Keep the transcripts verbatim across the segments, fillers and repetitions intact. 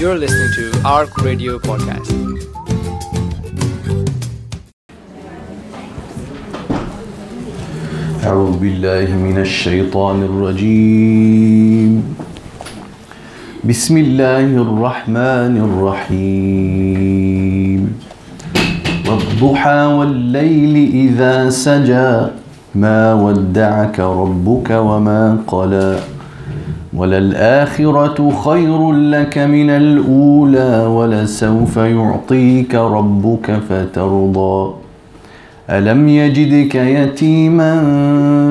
You're listening to A R C Radio Podcast. أعوذ بالله من الشيطان الرجيم. بسم الله الرحمن الرحيم. والضحى والليل إذا سجى ما ودعك ربك وما قلى وللآخرة خير لك من الأولى ولسوف يعطيك ربك فترضى ألم يجدك يتيما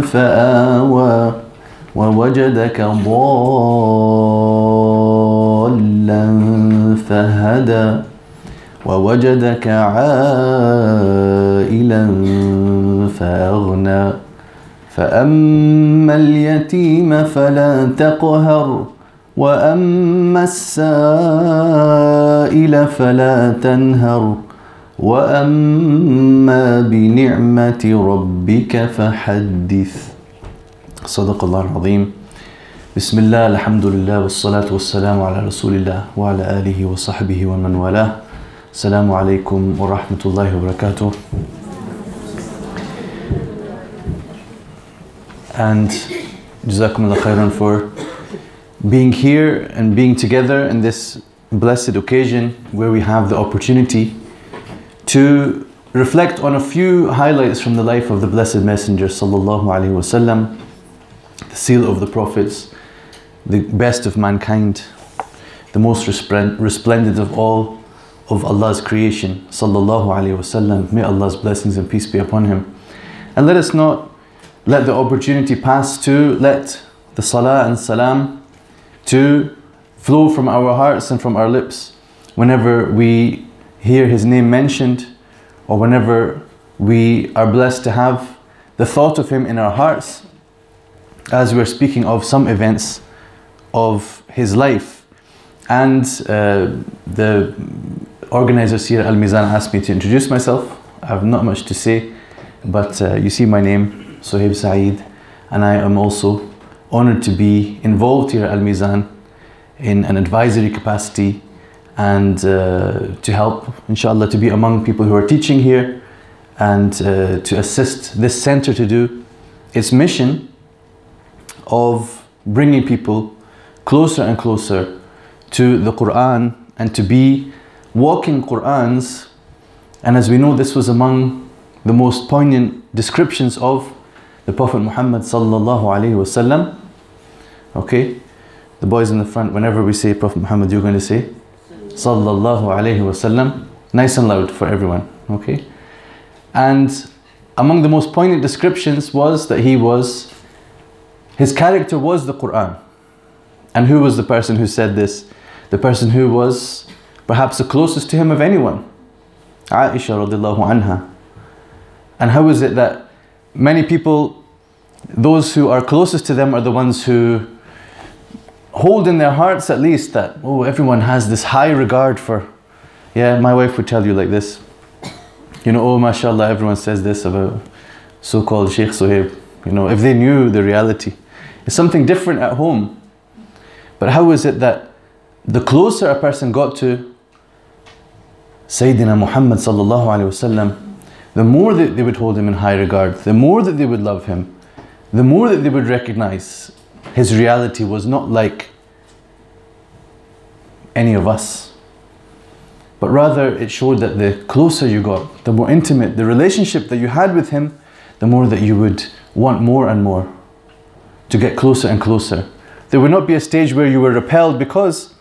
فآوى ووجدك ضالا فهدى ووجدك عائلا فأغنى فأما اليتيم فلا تقهر وأما السائل فلا تنهر وأما بنعمة ربك فحدث صدق الله العظيم بسم الله الحمد لله والصلاة والسلام على رسول الله وعلى آله وصحبه ومن والاه السلام عليكم ورحمة الله وبركاته. And Jazakumullah Khairan for being here and being together in this blessed occasion where we have the opportunity to reflect on a few highlights from the life of the Blessed Messenger Sallallahu Alaihi Wasallam, the seal of the prophets, the best of mankind, the most resplendent of all of Allah's creation Sallallahu Alaihi Wasallam. May Allah's blessings and peace be upon him. And let us not let the opportunity pass to let the salah and salam to flow from our hearts and from our lips whenever we hear his name mentioned, or whenever we are blessed to have the thought of him in our hearts as we're speaking of some events of his life. And uh, the organizers here, Al-Mizan, asked me to introduce myself. I have not much to say, but uh, you see my name, Sohib Saeed, and I am also honored to be involved here at Al-Mizan in an advisory capacity and uh, to help, inshallah, to be among people who are teaching here and uh, to assist this center to do its mission of bringing people closer and closer to the Quran and to be walking Qurans. And as we know, this was among the most poignant descriptions of the Prophet Muhammad Sallallahu Alaihi Wasallam. Okay, the boys in the front, whenever we say Prophet Muhammad, you're going to say Sallallahu Alaihi Wasallam, nice and loud for everyone. Okay, and among the most poignant descriptions was that he was, his character was the Quran. And who was the person who said this? The person who was perhaps the closest to him of anyone, Aisha radiallahu anha. And how is it that many people, those who are closest to them are the ones who hold in their hearts at least that, oh, everyone has this high regard for, yeah, my wife would tell you like this, you know, oh, mashallah, everyone says this about so-called Sheikh Sohaib. You know, if they knew the reality, it's something different at home. But how is it that the closer a person got to Sayyidina Muhammad Sallallahu Alaihi Wasallam, the more that they would hold him in high regard, the more that they would love him, the more that they would recognize his reality was not like any of us. But rather it showed that the closer you got, the more intimate the relationship that you had with him, the more that you would want more and more to get closer and closer. There would not be a stage where you were repelled, because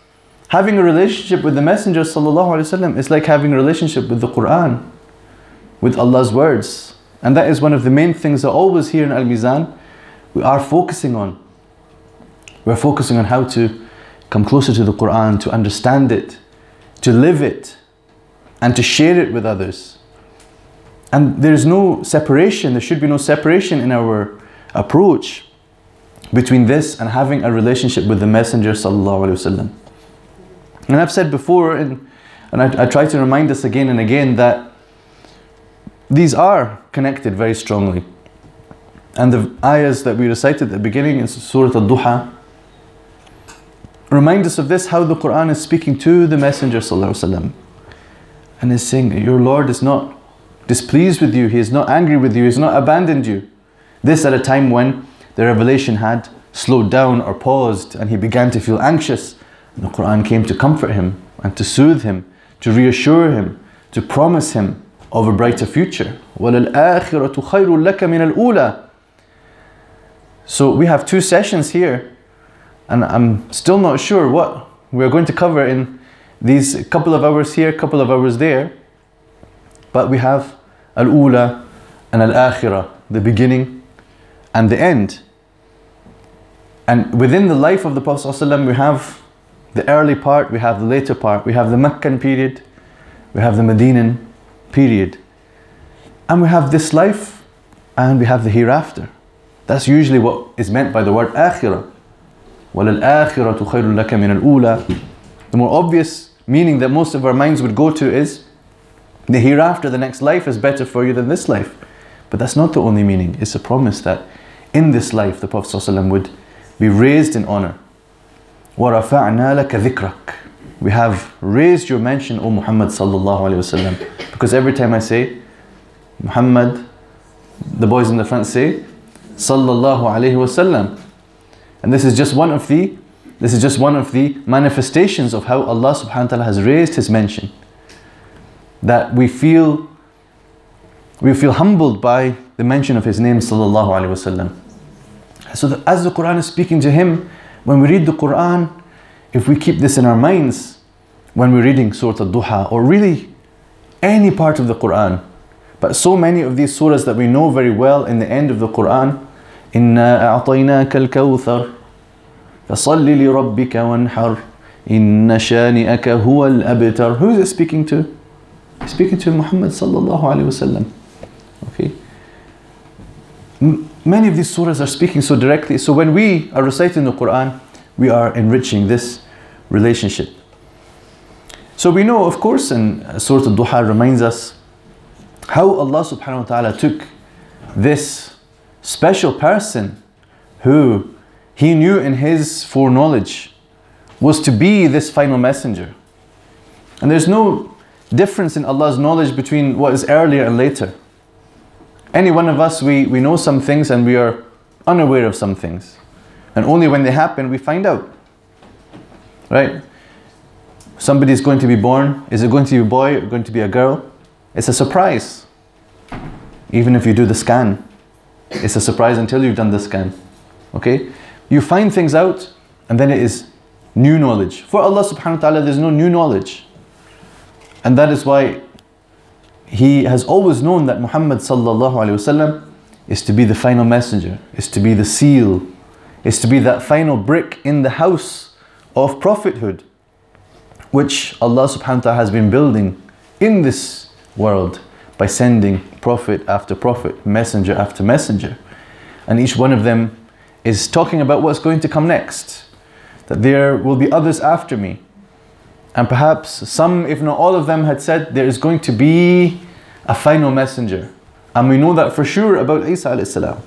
having a relationship with the Messenger Sallallahu Alaihi Wasallam is like having a relationship with the Quran, with Allah's words. And that is one of the main things that always here in Al-Mizan we are focusing on. We're focusing on how to come closer to the Quran, to understand it, to live it, and to share it with others. And there is no separation, there should be no separation in our approach between this and having a relationship with the Messenger Sallallahu Alaihi Wasallam. And I've said before, and, and I, I try to remind us again and again, that these are connected very strongly. And the ayahs that we recited at the beginning is Surah Al-Duha, remind us of this, how the Quran is speaking to the Messenger ﷺ and is saying, your Lord is not displeased with you, He is not angry with you, He has not abandoned you. This at a time when the revelation had slowed down or paused and he began to feel anxious. And the Quran came to comfort him and to soothe him, to reassure him, to promise him of a brighter future. وَلَلْآخِرَةُ خَيْرٌ لَكَ مِنَ الْأُولَىٰ. So we have two sessions here, and I'm still not sure what we're going to cover in these couple of hours here, couple of hours there. But we have al-ula and al-akhirah, the beginning and the end. And within the life of the Prophet ﷺ, we have the early part, we have the later part, we have the Meccan period, we have the Medinan period, and we have this life and we have the hereafter. That's usually what is meant by the word akhirah. وَلَلْآخِرَةُ خَيْرٌ لَكَ مِنَ الْأُولَىٰ. The more obvious meaning that most of our minds would go to is the hereafter, the next life is better for you than this life. But that's not the only meaning. It's a promise that in this life the Prophet ﷺ would be raised in honor. وَرَفَعْنَا لَكَ ذِكْرَكَ. We have raised your mention, O Muhammad sallallahu alayhi wa sallam. Because every time I say Muhammad, the boys in the front say sallallahu alayhi wa sallam. And this is just one of the this is just one of the manifestations of how Allah subhanahu wa ta'ala has raised His mention. That we feel we feel humbled by the mention of His name sallallahu alayhi wa sallam. So that as the Quran is speaking to him, when we read the Quran, if we keep this in our minds when we're reading Surah Al-Duha or really any part of the Quran, but so many of these surahs that we know very well in the end of the Quran, إِنَّا أَعْطَيْنَاكَ الْكَوْثَرَ فَصَلِّ لِرَبِّكَ وَانْحَرْ إِنَّ شَانِئَكَ هُوَ الْأَبْتَرُ. Who is it speaking to? It's speaking to Muhammad sallallahu alayhi wa sallam. Okay. M many of these surahs are speaking so directly, so when we are reciting the Quran, we are enriching this relationship. So we know, of course, and Surah Al-Duha reminds us how Allah subhanahu wa ta'ala took this special person who He knew in His foreknowledge was to be this final messenger. And there's no difference in Allah's knowledge between what is earlier and later. Any one of us, we, we know some things and we are unaware of some things. And only when they happen, we find out. Right? Somebody is going to be born. Is it going to be a boy or going to be a girl? It's a surprise. Even if you do the scan, it's a surprise until you've done the scan. Okay? You find things out, and then it is new knowledge. For Allah subhanahu wa ta'ala, there's no new knowledge. And that is why He has always known that Muhammad sallallahu alayhi wa sallam is to be the final messenger, is to be the seal, is to be that final brick in the house of prophethood, which Allah subhanahu wa ta'ala has been building in this world by sending prophet after prophet, messenger after messenger. And each one of them is talking about what's going to come next, that there will be others after me. And perhaps some, if not all of them, had said there is going to be a final messenger. And we know that for sure about Isa alayhi salam,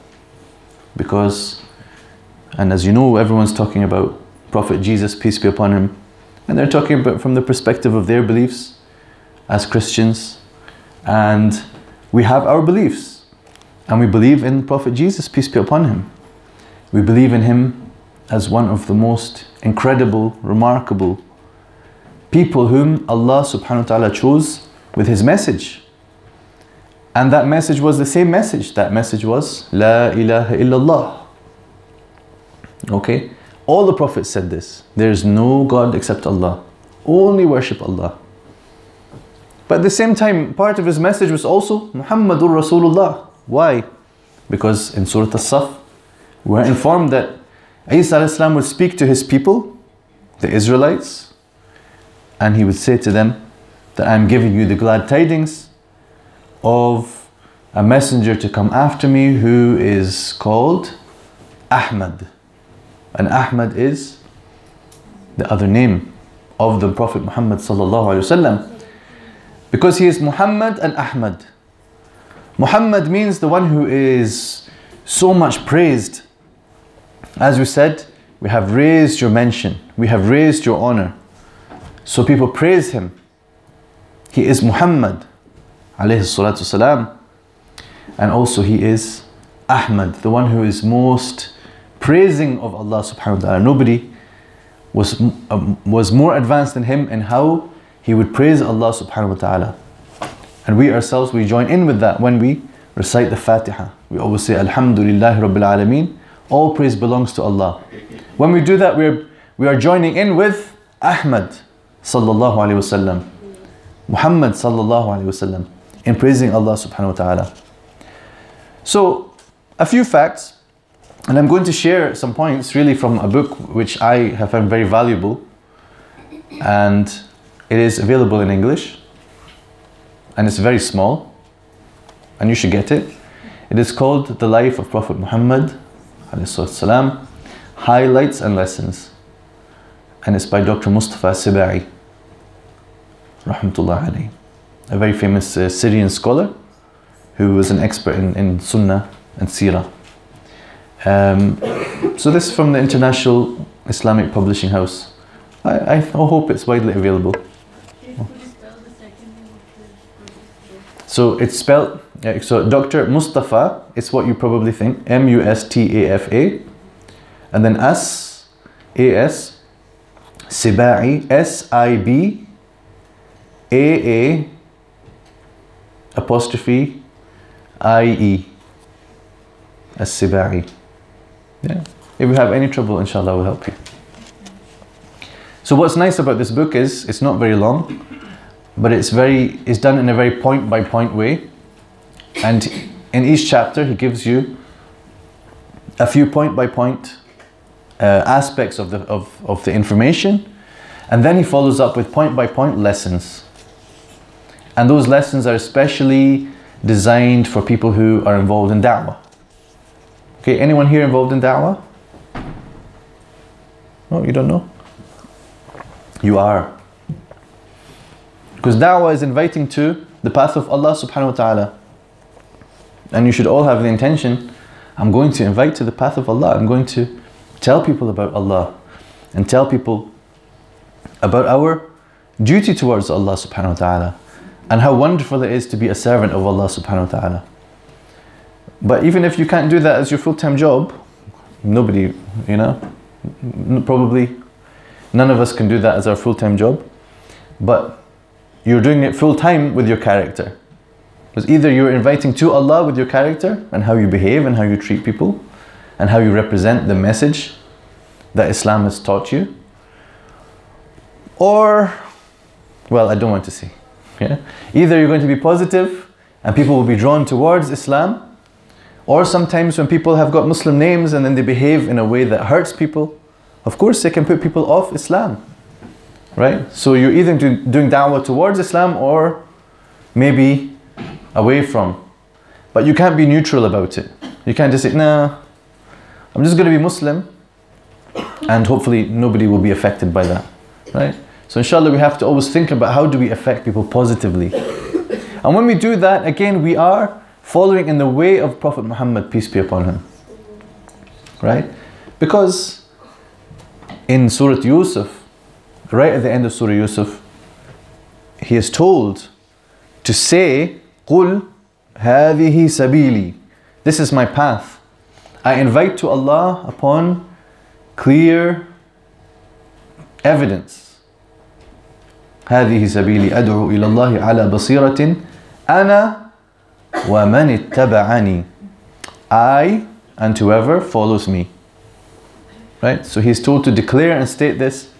because, and as you know, everyone's talking about Prophet Jesus, peace be upon him. And they're talking about from the perspective of their beliefs as Christians. And we have our beliefs. And we believe in Prophet Jesus, peace be upon him. We believe in him as one of the most incredible, remarkable people whom Allah subhanahu wa ta'ala chose with his message. And that message was the same message. That message was, La ilaha illallah. Okay, all the prophets said this. There is no God except Allah. Only worship Allah. But at the same time, part of his message was also Muhammadur Rasulullah. Why? Because in Surah As-Saf, we're informed that Isa alayhi salam would speak to his people, the Israelites, and he would say to them that I'm giving you the glad tidings of a messenger to come after me who is called Ahmad. And Ahmad is the other name of the Prophet Muhammad sallallahu alayhi wa sallam, because he is Muhammad and Ahmad. Muhammad means the one who is so much praised. As we said, we have raised your mention. we have raised your honor. So people praise him. He is Muhammad alayhi salatu wasalam, and also he is Ahmad, the one who is most praising of Allah subhanahu wa ta'ala. Nobody was, um, was more advanced than him in how he would praise Allah subhanahu wa ta'ala. And we ourselves, we join in with that when we recite the Fatiha. We always say, Alhamdulillahi Rabbil Alameen. All praise belongs to Allah. When we do that, we are, we are joining in with Ahmad sallallahu alayhi wasallam, Muhammad sallallahu alayhi wasallam, in praising Allah subhanahu wa ta'ala. So, a few facts, and I'm going to share some points really from a book which I have found very valuable, and it is available in English, and it's very small, and you should get it. It is called The Life of Prophet Muhammad ﷺ, Highlights and Lessons, and it's by Doctor Mustafa Sibai, rahmatullah alayhi, a very famous uh, Syrian scholar who was an expert in, in Sunnah and Seerah. Um, so this is from the International Islamic Publishing House. I, I hope it's widely available. So it's spelled, so Doctor Mustafa, it's what you probably think, M U S T A F A, and then As, A S, Sibai, S I B A A, apostrophe, I E, As-Sibai. Yeah. If you have any trouble, inshallah, we'll help you. So what's nice about this book is, it's not very long, but it's very, it's done in a very point-by-point way. And in each chapter, he gives you a few point-by-point uh, aspects of the, of, of the information. And then he follows up with point-by-point lessons. And those lessons are especially designed for people who are involved in da'wah. Okay, anyone here involved in da'wah? No, you don't know? You are. Because da'wah is inviting to the path of Allah subhanahu wa ta'ala. And you should all have the intention, I'm going to invite to the path of Allah. I'm going to tell people about Allah and tell people about our duty towards Allah subhanahu wa ta'ala and how wonderful it is to be a servant of Allah subhanahu wa ta'ala. But even if you can't do that as your full-time job, nobody, you know, probably none of us can do that as our full-time job. But you're doing it full-time with your character. Because either you're inviting to Allah with your character and how you behave and how you treat people and how you represent the message that Islam has taught you, or, well, I don't want to say. Yeah? Either you're going to be positive and people will be drawn towards Islam, or sometimes when people have got Muslim names and then they behave in a way that hurts people, of course they can put people off Islam. Right? So you're either doing da'wah towards Islam or maybe away from. But you can't be neutral about it. You can't just say, nah, I'm just going to be Muslim. And hopefully nobody will be affected by that. Right? So inshallah we have to always think about how do we affect people positively. And when we do that, again, we are following in the way of Prophet Muhammad, peace be upon him. Right? Because in Surah Yusuf, right at the end of Surah Yusuf, he is told to say, قُلْ هَذِهِ سَبِيلِي. This is my path. I invite to Allah upon clear evidence. هَذِهِ سَبِيلِي أَدْعُوا إِلَى اللَّهِ عَلَى بَصِيرَةٍ أَنَا وَمَنِ اتَّبَعَنِي. I and whoever follows me. Right? So he is told to declare and state this,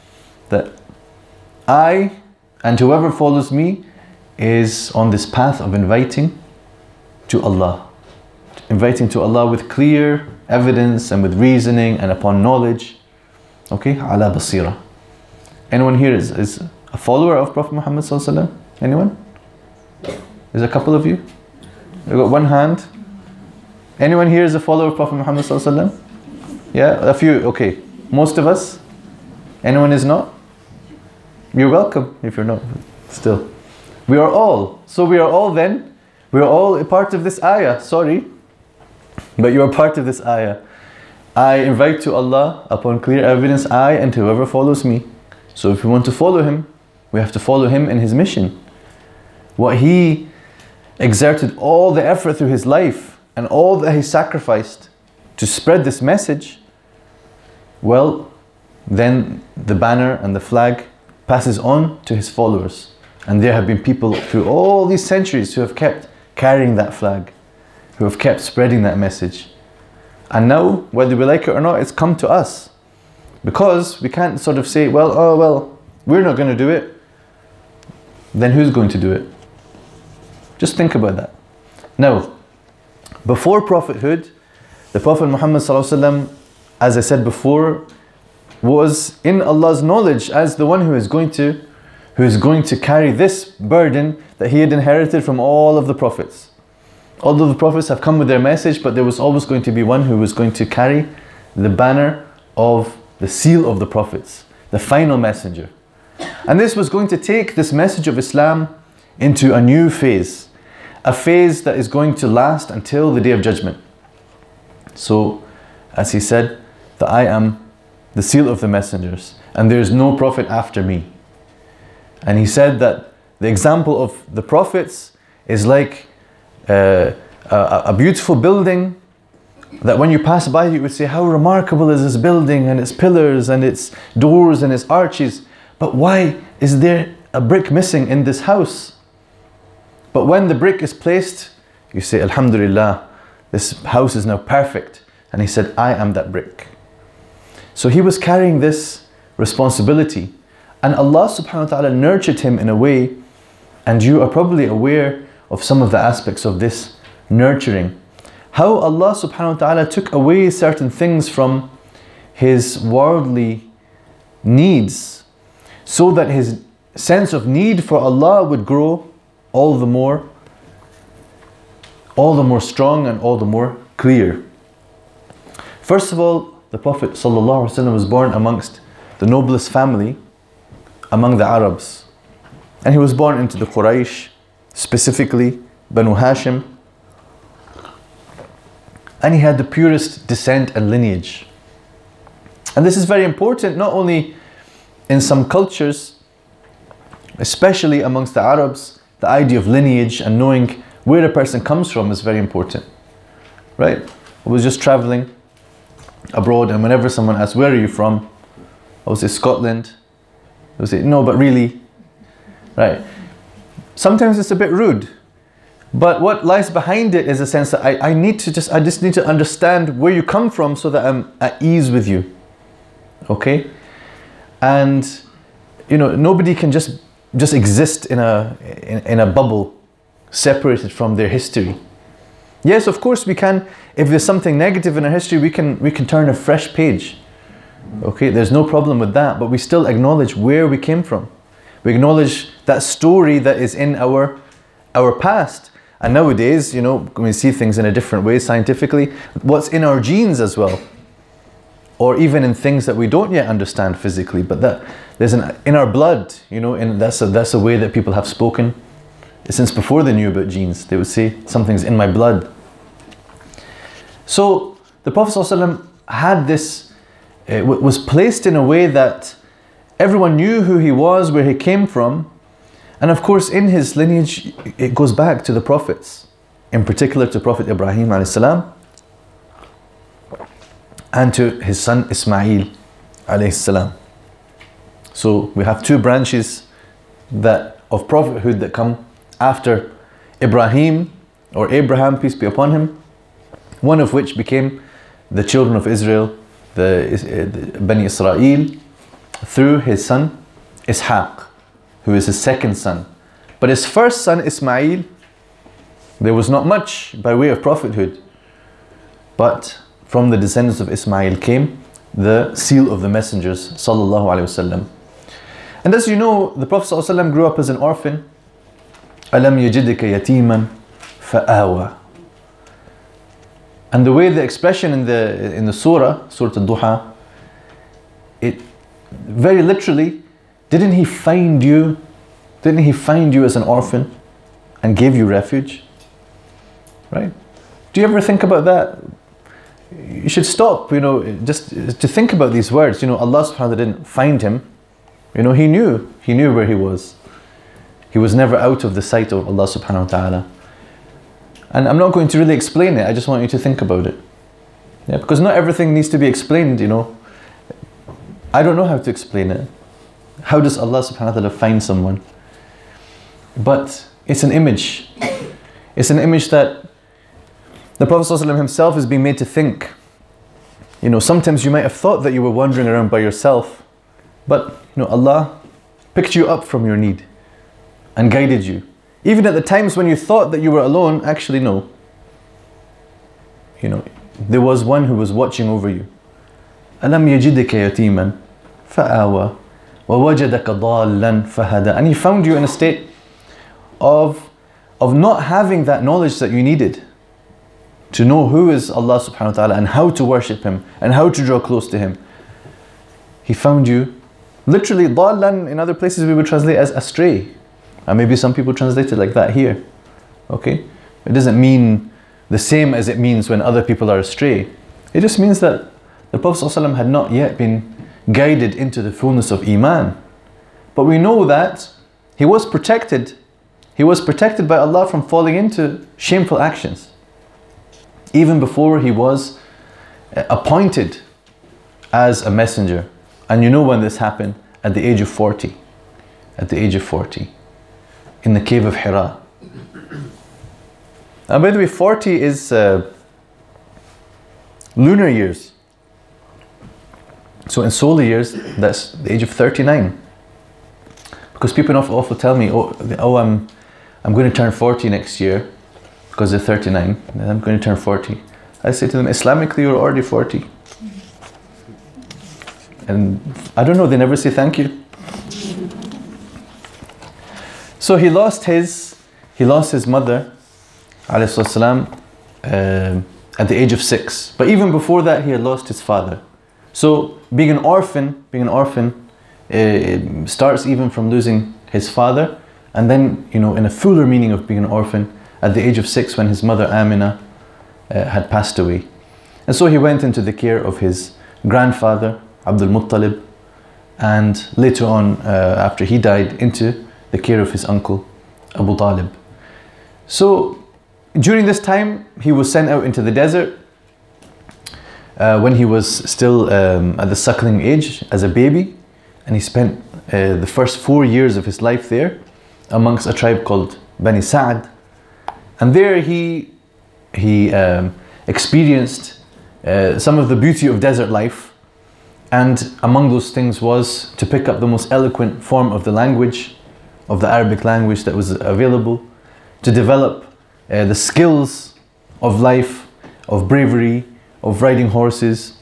that I and whoever follows me is on this path of inviting to Allah. Inviting to Allah with clear evidence and with reasoning and upon knowledge. Okay, ala basira. Anyone here is, is a follower of Prophet Muhammad sallallahu alaihi wasallam? Anyone? There's a couple of you? I've got one hand. Anyone here is a follower of Prophet Muhammad sallallahu alaihi wasallam? Yeah, a few, okay. Most of us? Anyone is not? You're welcome if you're not, still. We are all, so we are all then, we are all a part of this ayah, sorry. But you are part of this ayah. I invite to Allah upon clear evidence, I and whoever follows me. So if we want to follow him, we have to follow him in his mission. What he exerted all the effort through his life and all that he sacrificed to spread this message, well, then the banner and the flag passes on to his followers. And there have been people through all these centuries who have kept carrying that flag, who have kept spreading that message. And now, whether we like it or not, it's come to us. Because we can't sort of say, well, oh, well, we're not going to do it. Then who's going to do it? Just think about that. Now, before prophethood, the Prophet Muhammad ﷺ, as I said before, was in Allah's knowledge as the one who is going to who is going to carry this burden that he had inherited from all of the prophets. All of the prophets have come with their message, but there was always going to be one who was going to carry the banner of the seal of the prophets, the final messenger. And this was going to take this message of Islam into a new phase, a phase that is going to last until the Day of Judgment. So, as he said, that I am the seal of the messengers, and there is no prophet after me. And he said that the example of the prophets is like uh, a, a beautiful building that when you pass by you would say, how remarkable is this building and its pillars and its doors and its arches. But why is there a brick missing in this house? But when the brick is placed, you say, Alhamdulillah, this house is now perfect. And he said, I am that brick. So he was carrying this responsibility. And Allah subhanahu wa ta'ala nurtured him in a way, and you are probably aware of some of the aspects of this nurturing. How Allah subhanahu wa ta'ala took away certain things from his worldly needs, so that his sense of need for Allah would grow all the more, all the more strong and all the more clear. First of all, the Prophet sallallahu alaihi wasallam was born amongst the noblest family among the Arabs, and he was born into the Quraysh, specifically Banu Hashim, and he had the purest descent and lineage. And this is very important, not only in some cultures, especially amongst the Arabs, the idea of lineage and knowing where a person comes from is very important, right? I was just traveling abroad, and whenever someone asks, where are you from? I would say Scotland. They'll say, no, but really, right? Sometimes it's a bit rude, but what lies behind it is a sense that I, I need to just, I just need to understand where you come from so that I'm at ease with you, okay? And, you know, nobody can just, just exist in a, in, in a bubble separated from their history. Yes, of course we can, if there's something negative in our history, we can, we can turn a fresh page. Okay, there's no problem with that, but we still acknowledge where we came from. We acknowledge that story that is in our our past. And nowadays, you know, we see things in a different way scientifically. What's in our genes as well, or even in things that we don't yet understand physically, but that there's an in our blood. You know, and that's a, that's a way that people have spoken since before they knew about genes. They would say something's in my blood. So the Prophet ﷺ had this. It was placed in a way that everyone knew who he was, where he came from. And of course, in his lineage, it goes back to the prophets, in particular to Prophet Ibrahim alayhi salam and to his son Ismail alayhi salam. So we have two branches that of prophethood that come after Ibrahim, or Abraham, peace be upon him, one of which became the children of Israel, the Bani Israel, through his son Ishaq, who is his second son. But his first son Ismail, there was not much by way of prophethood, but from the descendants of Ismail came the seal of the messengers sallallahu alaihi wasallam. And as you know, the Prophet sallallahu alaihi wasallam grew up as an orphan. Alam yajidka yatiman fa'awa. And the way the expression in the in the surah, Surah Al-Duha, it very literally, didn't he find you, didn't he find you as an orphan and gave you refuge? Right? Do you ever think about that? you should stop, you know, just to think about these words. You know, Allah subhanahu wa ta'ala didn't find him. You know, he knew, he knew where he was. He was never out of the sight of Allah subhanahu wa ta'ala. And I'm not going to really explain it, I just want you to think about it. Yeah, because not everything needs to be explained, you know. I don't know how to explain it. How does Allah subhanahu wa ta'ala find someone? But it's an image. It's an image that the Prophet ﷺ himself is being made to think. You know, sometimes you might have thought that you were wandering around by yourself, but you know, Allah picked you up from your need and guided you. Even at the times when you thought that you were alone, actually no. You know, there was one who was watching over you. أَلَمْ يَجِدَكَ يَتِيمًا فَآوَى وَوَجَدَكَ ضَالًّا فَهَدَى. And he found you in a state of, of not having that knowledge that you needed to know who is Allah subhanahu wa ta'ala and how to worship him and how to draw close to him. He found you. Literally, ضَالًّا in other places we would translate as astray. And maybe some people translate it like that here. Okay? It doesn't mean the same as it means when other people are astray. It just means that the Prophet ﷺ had not yet been guided into the fullness of Iman. But we know that he was protected. He was protected by Allah from falling into shameful actions, even before he was appointed as a messenger. And you know when this happened? At the age of forty. At the age of forty. In the cave of Hira. And by the way, forty is uh, lunar years. So in solar years, that's the age of thirty-nine. Because people often tell me, oh, oh I'm, I'm going to turn forty next year. Because they're thirty-nine, and I'm going to turn forty. I say to them, Islamically, you're already forty. And I don't know, they never say thank you. So he lost his, he lost his mother, alayhi salam, uh, at the age of six. But even before that, he had lost his father. So being an orphan, being an orphan, uh, starts even from losing his father, and then, you know, in a fuller meaning of being an orphan, at the age of six, when his mother Amina uh, had passed away. And so he went into the care of his grandfather, Abdul Muttalib, and later on, uh, after he died, into the care of his uncle, Abu Talib. So during this time, he was sent out into the desert uh, when he was still um, at the suckling age, as a baby, and he spent uh, the first four years of his life there amongst a tribe called Bani Sa'd. And there he, he um, experienced uh, some of the beauty of desert life. And among those things was to pick up the most eloquent form of the language, of the Arabic language that was available, to develop uh, the skills of life, of bravery, of riding horses.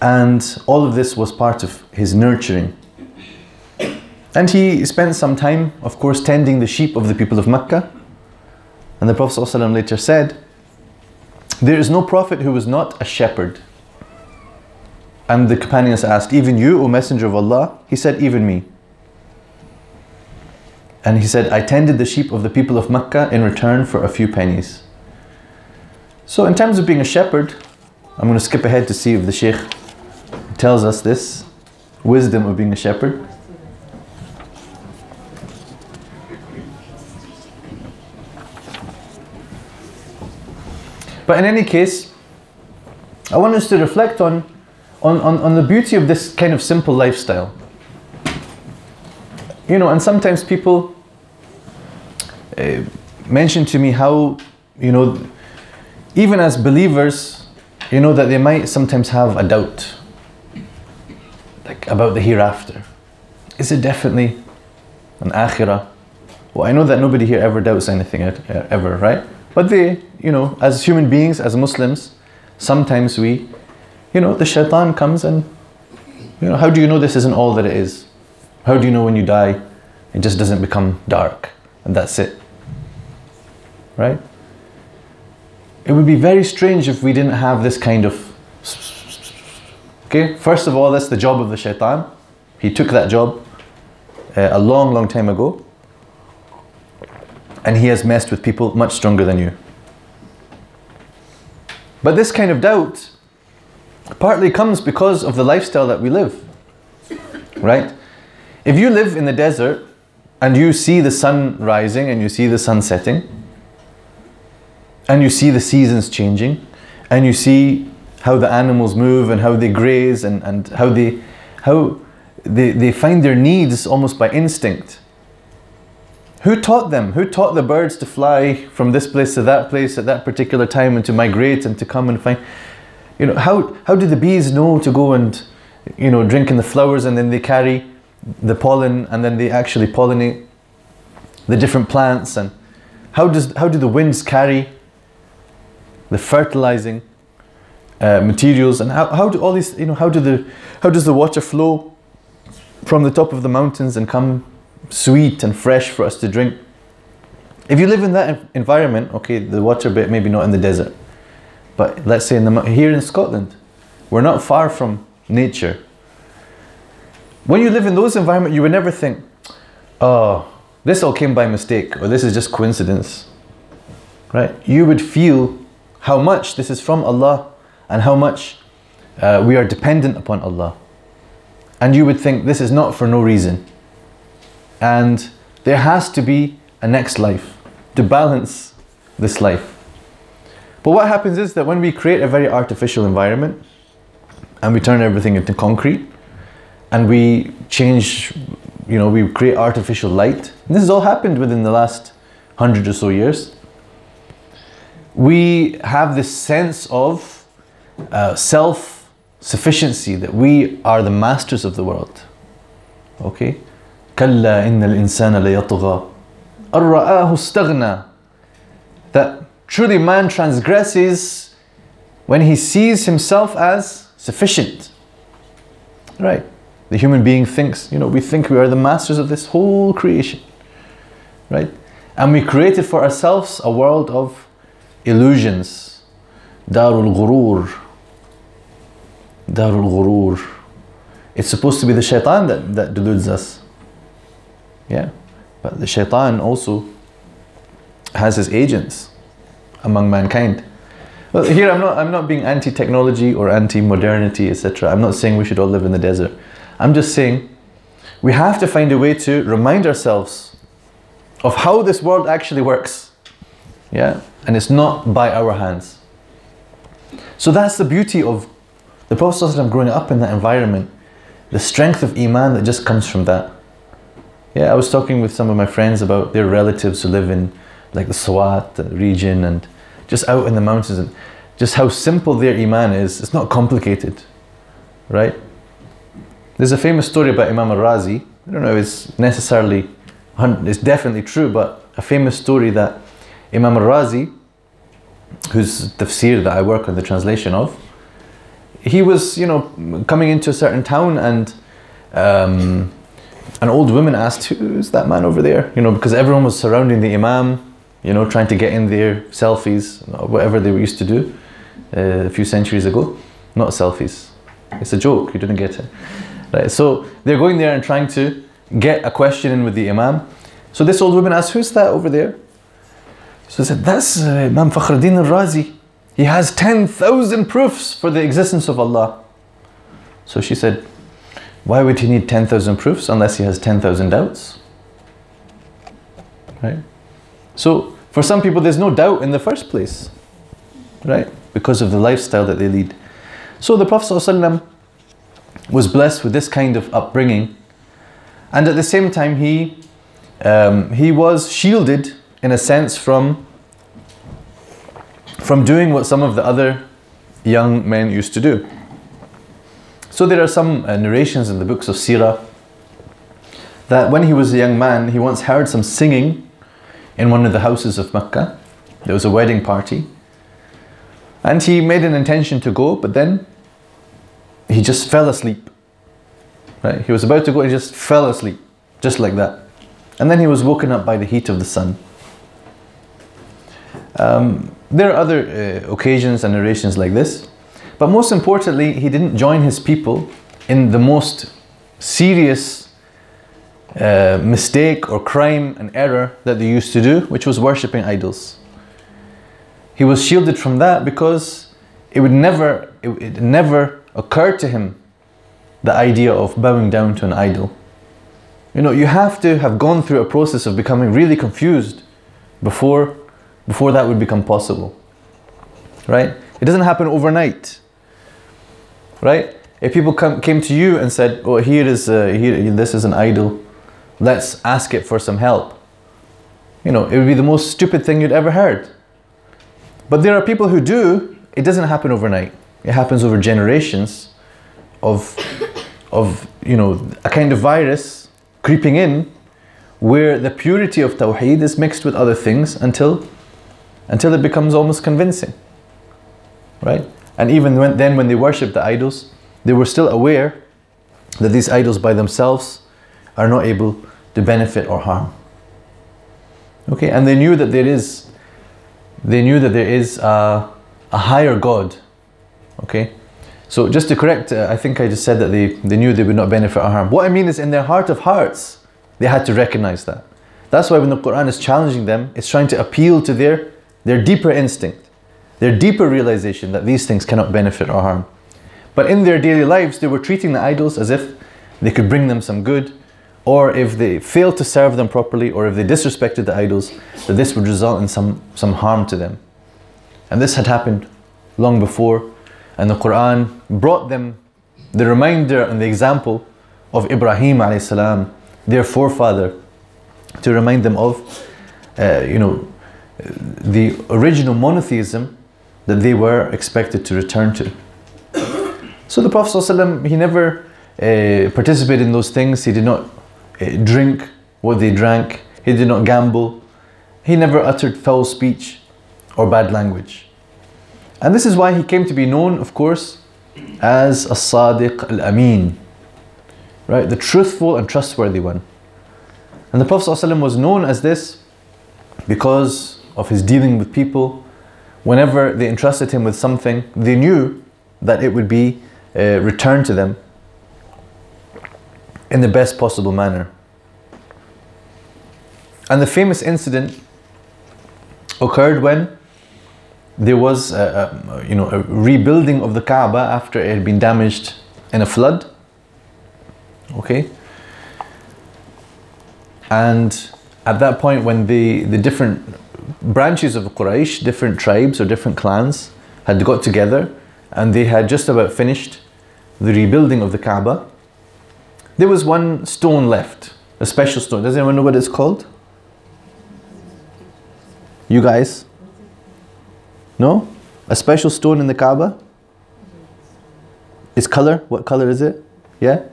And all of this was part of his nurturing. And he spent some time, of course, tending the sheep of the people of Mecca. And the Prophet ﷺ later said, there is no prophet who was not a shepherd. And the companions asked, even you, O Messenger of Allah? He said, even me. And he said, I tended the sheep of the people of Mecca in return for a few pennies. So in terms of being a shepherd, I'm going to skip ahead to see if the Shaykh tells us this wisdom of being a shepherd. But in any case, I want us to reflect on, on, on, on the beauty of this kind of simple lifestyle. You know, and sometimes people uh, mention to me how, you know, even as believers, you know, that they might sometimes have a doubt, like about the hereafter. Is it definitely an akhirah? Well, I know that nobody here ever doubts anything, ever, right? But they, you know, as human beings, as Muslims, sometimes we, you know, the shaitan comes and, you know, how do you know this isn't all that it is? How do you know when you die, it just doesn't become dark, and that's it, right? It would be very strange if we didn't have this kind of, okay? First of all, that's the job of the shaitan. He took that job uh, a long, long time ago. And he has messed with people much stronger than you. But this kind of doubt partly comes because of the lifestyle that we live, right? If you live in the desert and you see the sun rising and you see the sun setting and you see the seasons changing and you see how the animals move and how they graze and, and how they how they, they find their needs almost by instinct. Who taught them? Who taught the birds to fly from this place to that place at that particular time and to migrate and to come and find, you know, how, how do the bees know to go and, you know, drink in the flowers and then they carry the pollen and then they actually pollinate the different plants? And how does, how do the winds carry the fertilizing uh, materials? And how, how do all these, you know, how do the, how does the water flow from the top of the mountains and come sweet and fresh for us to drink? If you live in that environment, okay, the water bit maybe not in the desert, but let's say in the here in Scotland, we're not far from nature. When you live in those environments, you would never think, oh, this all came by mistake, or this is just coincidence, right? You would feel how much this is from Allah and how much uh, we are dependent upon Allah, and you would think this is not for no reason. And there has to be a next life to balance this life. But what happens is that when we create a very artificial environment and we turn everything into concrete and we change, you know, we create artificial light, and this has all happened within the last hundred or so years, we have this sense of uh, self-sufficiency, that we are the masters of the world. Okay? كَلَّا إِنَّ الْإِنسَانَ لَيَطْغَى أَرْرَآهُ اسْتَغْنَى. That truly man transgresses when he sees himself as sufficient. Right? The human being thinks, you know, we think we are the masters of this whole creation. Right? And we created for ourselves a world of illusions. Darul Ghurur. Darul Ghurur. It's supposed to be the shaitan that, that deludes us. Yeah, but the shaitan also has his agents among mankind. Well, here I'm not, I'm not being anti-technology or anti-modernity, et cetera. I'm not saying we should all live in the desert. I'm just saying we have to find a way to remind ourselves of how this world actually works. Yeah, and it's not by our hands. So that's the beauty of the Prophet ﷺ growing up in that environment, the strength of Iman that just comes from that. Yeah, I was talking with some of my friends about their relatives who live in like the Swat region and just out in the mountains, and just how simple their Iman is. It's not complicated, right? There's a famous story about Imam al-Razi. I don't know if it's necessarily, it's definitely true, but a famous story that Imam al-Razi, who's tafsir that I work on the translation of, he was, you know, coming into a certain town and um, an old woman asked, who's that man over there? You know, because everyone was surrounding the Imam, you know, trying to get in their selfies, whatever they used to do uh, a few centuries ago. Not selfies. It's a joke, you didn't get it. Right, so they're going there and trying to get a question in with the Imam. So this old woman asked, who's that over there? So they said, that's uh, Imam Fakhruddin al-Razi. He has ten thousand proofs for the existence of Allah. So she said, why would he need ten thousand proofs unless he has ten thousand doubts? Right? So, for some people there's no doubt in the first place. Right? Because of the lifestyle that they lead. So the Prophet ﷺ was blessed with this kind of upbringing. And at the same time he, um, he was shielded in a sense from, from doing what some of the other young men used to do. So there are some uh, narrations in the books of Sirah that when he was a young man, he once heard some singing in one of the houses of Mecca. There was a wedding party. And he made an intention to go, but then he just fell asleep. Right? He was about to go, he just fell asleep, just like that. And then he was woken up by the heat of the sun. Um, there are other uh, occasions and narrations like this. But most importantly, he didn't join his people in the most serious uh, mistake or crime and error that they used to do, which was worshipping idols. He was shielded from that because it would never, it, it never occurred to him the idea of bowing down to an idol. You know, you have to have gone through a process of becoming really confused before, before that would become possible, right? It doesn't happen overnight, right? If people come, came to you and said, "Oh, here is uh, here, this is an idol. Let's ask it for some help," you know, it would be the most stupid thing you'd ever heard. But there are people who do. It doesn't happen overnight. It happens over generations of, of you know, a kind of virus creeping in, where the purity of Tawheed is mixed with other things until, until it becomes almost convincing, right? And even when, then when they worshipped the idols, they were still aware that these idols by themselves are not able to benefit or harm. Okay, and they knew that there is, they knew that there is a, a higher God. Okay, so just to correct, uh, I think I just said that they, they knew they would not benefit or harm. What I mean is, in their heart of hearts, they had to recognize that. That's why when the Quran is challenging them, it's trying to appeal to their, their deeper instinct, their deeper realization that these things cannot benefit or harm. But in their daily lives, they were treating the idols as if they could bring them some good, or if they failed to serve them properly, or if they disrespected the idols, that this would result in some, some harm to them. And this had happened long before, and the Quran brought them the reminder and the example of Ibrahim alayhi salam, their forefather, to remind them of, uh, you know, the original monotheism that they were expected to return to. So the Prophet ﷺ, he never uh, participated in those things. He did not uh, drink what they drank. He did not gamble. He never uttered foul speech or bad language. And this is why he came to be known, of course, as As-Sadiq Al-Amin. Right, the truthful and trustworthy one. And the Prophet ﷺ was known as this because of his dealing with people. Whenever they entrusted him with something, they knew that it would be uh, returned to them in the best possible manner. And the famous incident occurred when there was a, a, you know, a rebuilding of the Kaaba after it had been damaged in a flood. Okay, and at that point, when the, the different branches of Quraysh, different tribes or different clans had got together, and they had just about finished the rebuilding of the Kaaba, there was one stone left, a special stone. Does anyone know what it's called? You guys? No? A special stone in the Kaaba? Its color? What color is it? Yeah?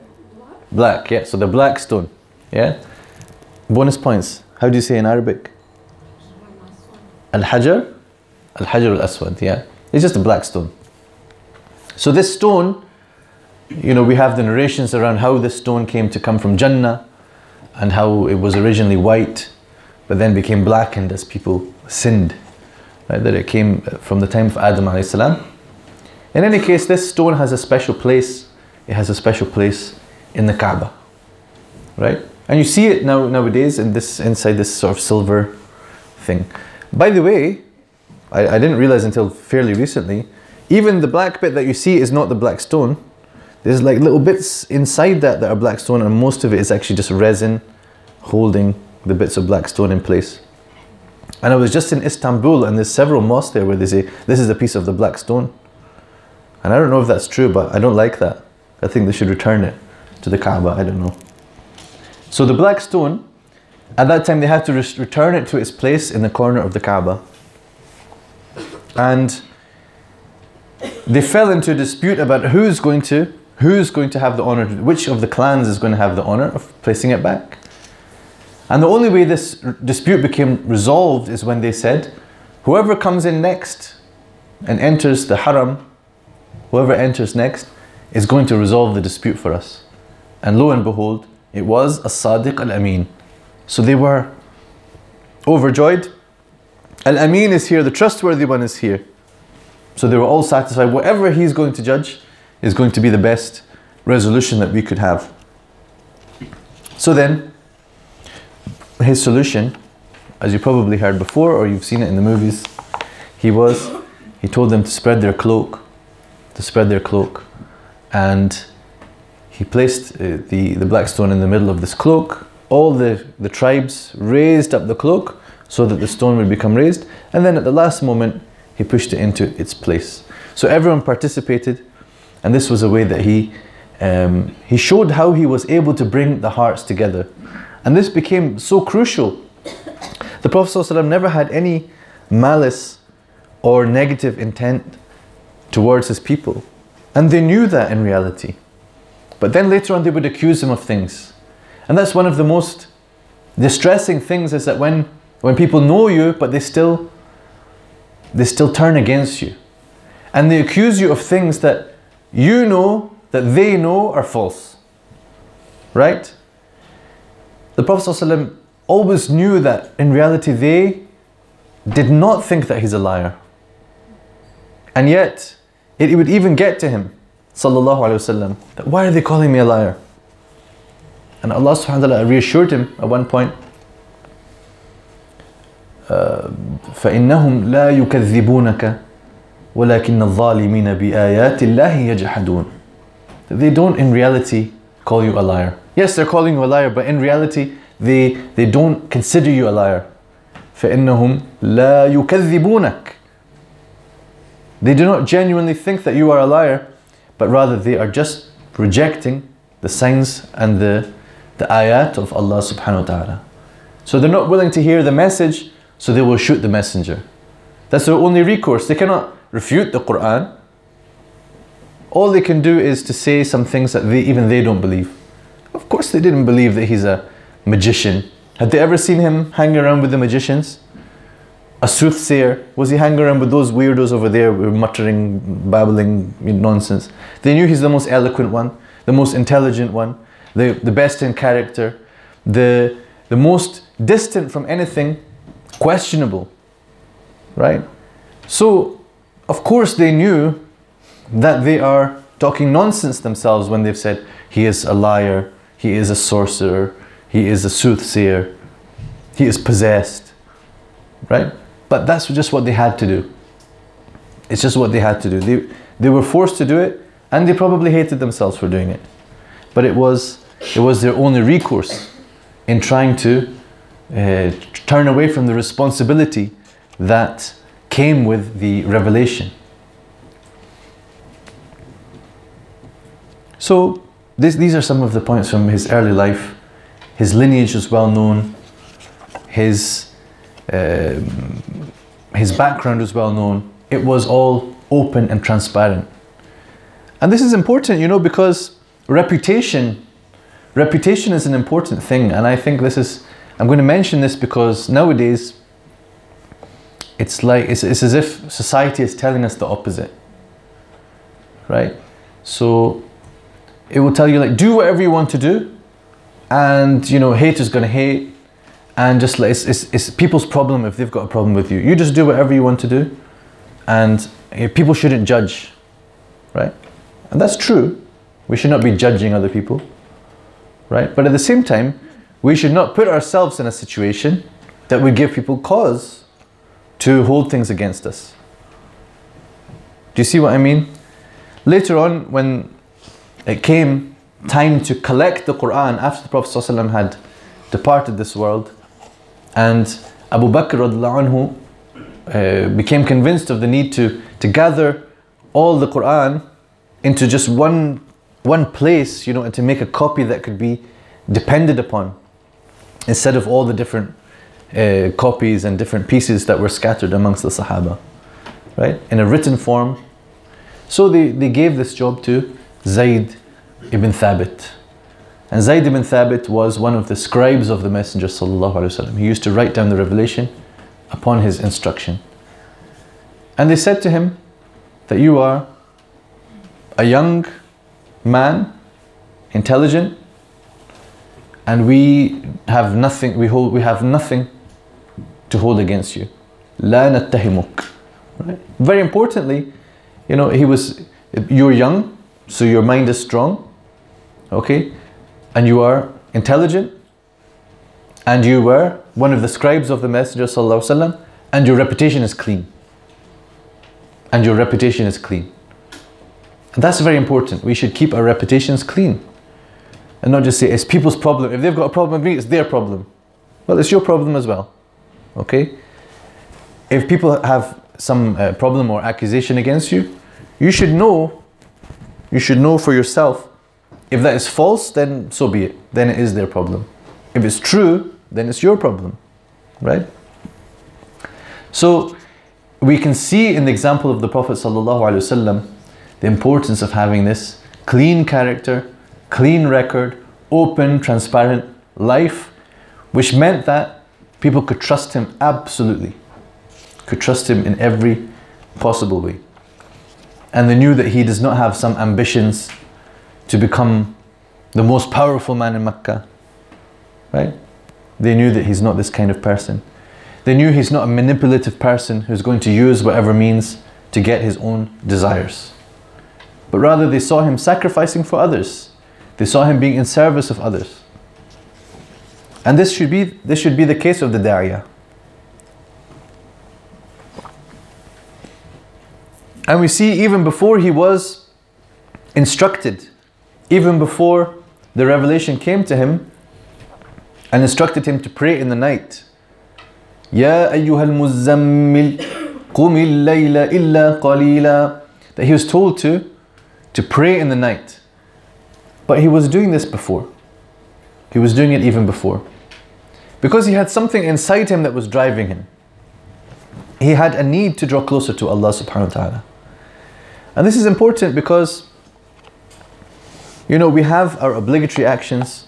Black, yeah, so the black stone, yeah. Bonus points. How do you say in Arabic? Al-Hajar? Al-Hajar al-Aswad, yeah. It's just a black stone. So this stone, you know, we have the narrations around how this stone came to come from Jannah and how it was originally white, but then became blackened as people sinned. Right? That it came from the time of Adam alayhi salam. In any case, this stone has a special place. It has a special place in the Kaaba, right? And you see it now nowadays in this, inside this sort of silver thing. By the way, I, I didn't realize until fairly recently, even the black bit that you see is not the black stone. There's like little bits inside that that are black stone, and most of it is actually just resin holding the bits of black stone in place. And I was just in Istanbul, and there's several mosques there where they say, this is a piece of the black stone. And I don't know if that's true, but I don't like that. I think they should return it to the Kaaba, I don't know. So the black stone, at that time they had to re return it to its place in the corner of the Kaaba. And they fell into a dispute about who's going to, who's going to have the honor, which of the clans is going to have the honor of placing it back. And the only way this dispute became resolved is when they said, whoever comes in next and enters the haram, whoever enters next is going to resolve the dispute for us. And lo and behold, it was As-Sadiq Al-Amin. So they were overjoyed. Al-Amin is here, the trustworthy one is here. So they were all satisfied. Whatever he's going to judge is going to be the best resolution that we could have. So then, his solution, as you probably heard before or you've seen it in the movies, he was, he told them to spread their cloak to spread their cloak, and he placed uh, the, the black stone in the middle of this cloak. All the, the tribes raised up the cloak so that the stone would become raised, and then at the last moment he pushed it into its place. So everyone participated, and this was a way that he um, he showed how he was able to bring the hearts together. And this became so crucial. The Prophet ﷺ never had any malice or negative intent towards his people, and they knew that in reality. But then later on they would accuse him of things, and that's one of the most distressing things, is that when when people know you, but they still they still turn against you, and they accuse you of things that you know that they know are false, right? The Prophet ﷺ always knew that in reality they did not think that he's a liar, and yet it, it would even get to him, sallallahu alaihi wasallam, that why are they calling me a liar? And Allah subhanahu wa ta'ala reassured him at one point, uh, فَإِنَّهُمْ لَا يُكَذِّبُونَكَ وَلَكِنَّ الظَّالِمِينَ بِآيَاتِ اللَّهِ يَجْحَدُونَ. They don't in reality call you a liar. Yes, they're calling you a liar, but in reality they, they don't consider you a liar. فَإِنَّهُمْ لَا يُكَذِّبُونَكَ. They do not genuinely think that you are a liar, but rather they are just rejecting the signs and the the ayat of Allah subhanahu wa ta'ala. So they're not willing to hear the message, so they will shoot the messenger. That's their only recourse. They cannot refute the Quran. All they can do is to say some things that they, even they don't believe. Of course they didn't believe that he's a magician. Had they ever seen him hang around with the magicians? A soothsayer? Was he hanging around with those weirdos over there who were muttering, babbling nonsense? They knew he's the most eloquent one, the most intelligent one, The, the best in character, the, the most distant from anything questionable, right? So, of course they knew that they are talking nonsense themselves when they've said, he is a liar, he is a sorcerer, he is a soothsayer, he is possessed, right? But that's just what they had to do. It's just what they had to do. They, they were forced to do it, and they probably hated themselves for doing it. But it was it was their only recourse in trying to uh, turn away from the responsibility that came with the revelation. So this, these are some of the points from his early life. His lineage was well known. His uh, his background was well known. It was all open and transparent. And this is important, you know, because Reputation, reputation is an important thing, and I think this is, I'm going to mention this because nowadays, it's like, it's, it's as if society is telling us the opposite, right? So, it will tell you like, do whatever you want to do, and you know, hate is going to hate, and just like, it's, it's, it's people's problem if they've got a problem with you. You just do whatever you want to do, and you know, people shouldn't judge, right? And that's true. We should not be judging other people, right? But at the same time, we should not put ourselves in a situation that would give people cause to hold things against us. Do you see what I mean? Later on, when it came time to collect the Quran after the Prophet ﷺ had departed this world, and Abu Bakr radiallahu anhu uh, became convinced of the need to, to gather all the Quran into just one one place, you know, and to make a copy that could be depended upon, instead of all the different uh, copies and different pieces that were scattered amongst the Sahaba, right? In a written form. So they, they gave this job to Zayd ibn Thabit. And Zayd ibn Thabit was one of the scribes of the Messenger sallallahu alaihi wasallam. He used to write down the revelation upon his instruction. And they said to him that you are a young man, intelligent, and we have nothing. We hold. We have nothing to hold against you. La nattahimuk. Right? Very importantly, you know, he was. You're young, so your mind is strong. Okay, and you are intelligent, and you were one of the scribes of the Messenger sallallahu alaihi wasallam, and your reputation is clean. And your reputation is clean. And that's very important. We should keep our reputations clean and not just say it's people's problem. If they've got a problem with me, it's their problem. Well, it's your problem as well. Okay? If people have some uh, problem or accusation against you, you should know, you should know for yourself. If that is false, then so be it. Then it is their problem. If it's true, then it's your problem. Right? So, we can see in the example of the Prophet ﷺ the importance of having this clean character, clean record, open, transparent life, which meant that people could trust him absolutely, could trust him in every possible way. And they knew that he does not have some ambitions to become the most powerful man in Mecca, right? They knew that he's not this kind of person. They knew he's not a manipulative person who's going to use whatever means to get his own desires. But rather they saw him sacrificing for others. They saw him being in service of others. And this should be, this should be the case of the da'iyah. And we see even before he was instructed, even before the revelation came to him and instructed him to pray in the night. Ya ayyuhal muzzammil qumil layla illa qalila, that he was told to to pray in the night. But he was doing this before. He was doing it even before. Because he had something inside him that was driving him. He had a need to draw closer to Allah subhanahu wa ta'ala. And this is important because, you know, we have our obligatory actions.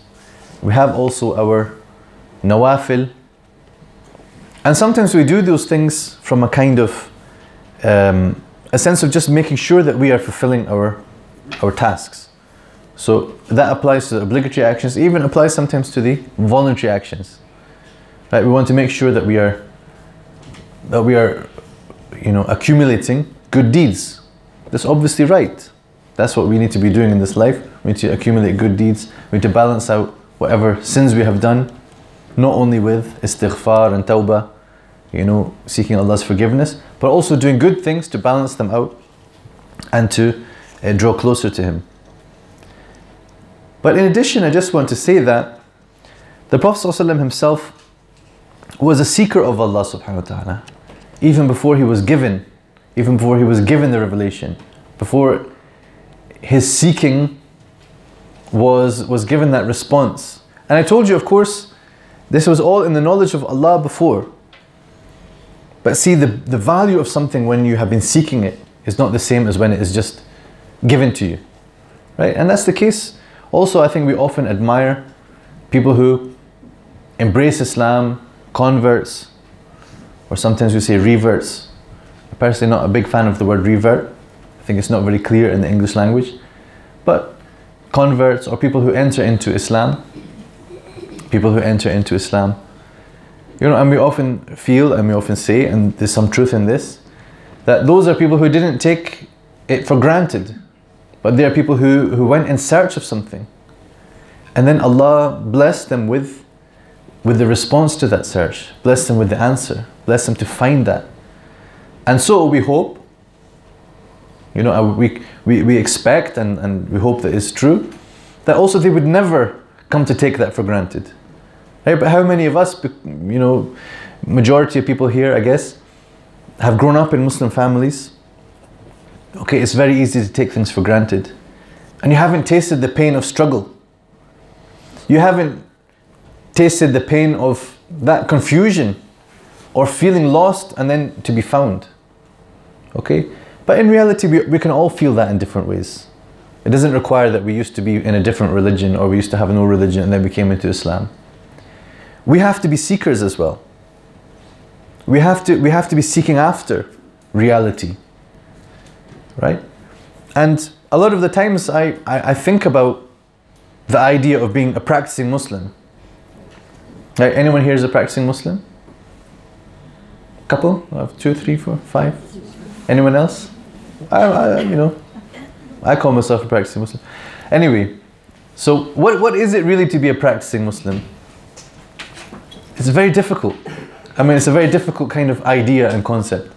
We have also our nawafil. And sometimes we do those things from a kind of, um, a sense of just making sure that we are fulfilling our, our tasks. So that applies to the obligatory actions, even applies sometimes to the voluntary actions. Right? We want to make sure that we are, that we are, you know, accumulating good deeds. That's obviously right. That's what we need to be doing in this life. We need to accumulate good deeds. We need to balance out whatever sins we have done, not only with istighfar and tawbah, you know, seeking Allah's forgiveness, but also doing good things to balance them out and to uh, draw closer to Him. But in addition, I just want to say that the Prophet ﷺ himself was a seeker of Allah subhanahu wa ta'ala, even before he was given, even before he was given the revelation, before his seeking was, was given that response. And I told you, of course, this was all in the knowledge of Allah before. But see, the, the value of something when you have been seeking it is not the same as when it is just given to you. Right? And that's the case. Also, I think we often admire people who embrace Islam, converts, or sometimes we say reverts. I'm personally not a big fan of the word revert. I think it's not very clear in the English language. But converts or people who enter into Islam, people who enter into Islam, you know, and we often feel and we often say, and there's some truth in this, that those are people who didn't take it for granted. But they are people who, who went in search of something. And then Allah blessed them with, with the response to that search. Blessed them with the answer. Blessed them to find that. And so we hope, you know, we, we, we expect and, and we hope that it's true, that also they would never come to take that for granted. Right? But how many of us, you know, majority of people here, I guess, have grown up in Muslim families. Okay, it's very easy to take things for granted. And you haven't tasted the pain of struggle. You haven't tasted the pain of that confusion or feeling lost and then to be found. Okay? But in reality, we, we can all feel that in different ways. It doesn't require that we used to be in a different religion or we used to have no religion and then we came into Islam. We have to be seekers as well. We have to, we have to be seeking after reality. Right? And a lot of the times I, I, I think about the idea of being a practicing Muslim. Right? Anyone here is a practicing Muslim? Couple? Two, three, four, five? Anyone else? I, I, you know, I call myself a practicing Muslim. Anyway, so what, what is it really to be a practicing Muslim? It's very difficult. I mean, it's a very difficult kind of idea and concept.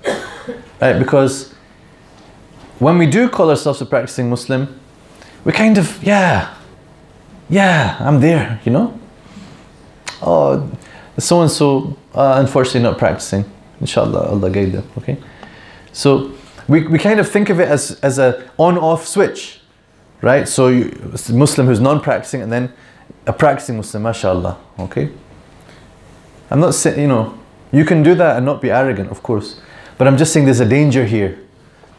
Right? Because when we do call ourselves a practicing Muslim, we kind of, yeah, yeah, I'm there, you know? Oh, so-and-so, uh, unfortunately not practicing. Inshallah, Allah guide them, okay? So we, we kind of think of it as, as a on-off switch, right? So you, it's a Muslim who's non-practicing and then a practicing Muslim, mashallah, okay? I'm not saying, you know, you can do that and not be arrogant, of course. But I'm just saying there's a danger here.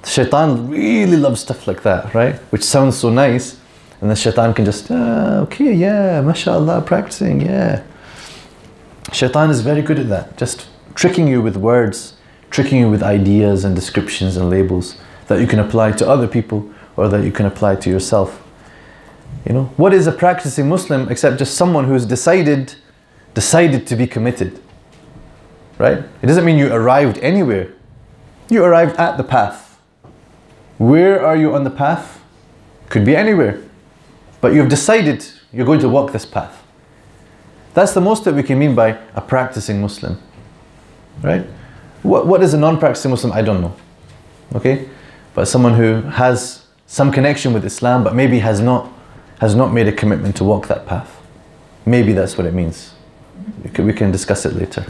The shaitan really loves stuff like that, right? Which sounds so nice. And the shaitan can just, ah, okay, yeah, mashallah, practicing, yeah. Shaitan is very good at that. Just tricking you with words, tricking you with ideas and descriptions and labels that you can apply to other people or that you can apply to yourself. You know, what is a practicing Muslim except just someone who's decided, decided to be committed, right? It doesn't mean you arrived anywhere. You arrived at the path. Where are you on the path? Could be anywhere. But you've decided you're going to walk this path. That's the most that we can mean by a practicing Muslim, right? What, what is a non-practicing Muslim? I don't know, okay? But someone who has some connection with Islam, but maybe has not, has not made a commitment to walk that path. Maybe that's what it means. We can, we can discuss it later,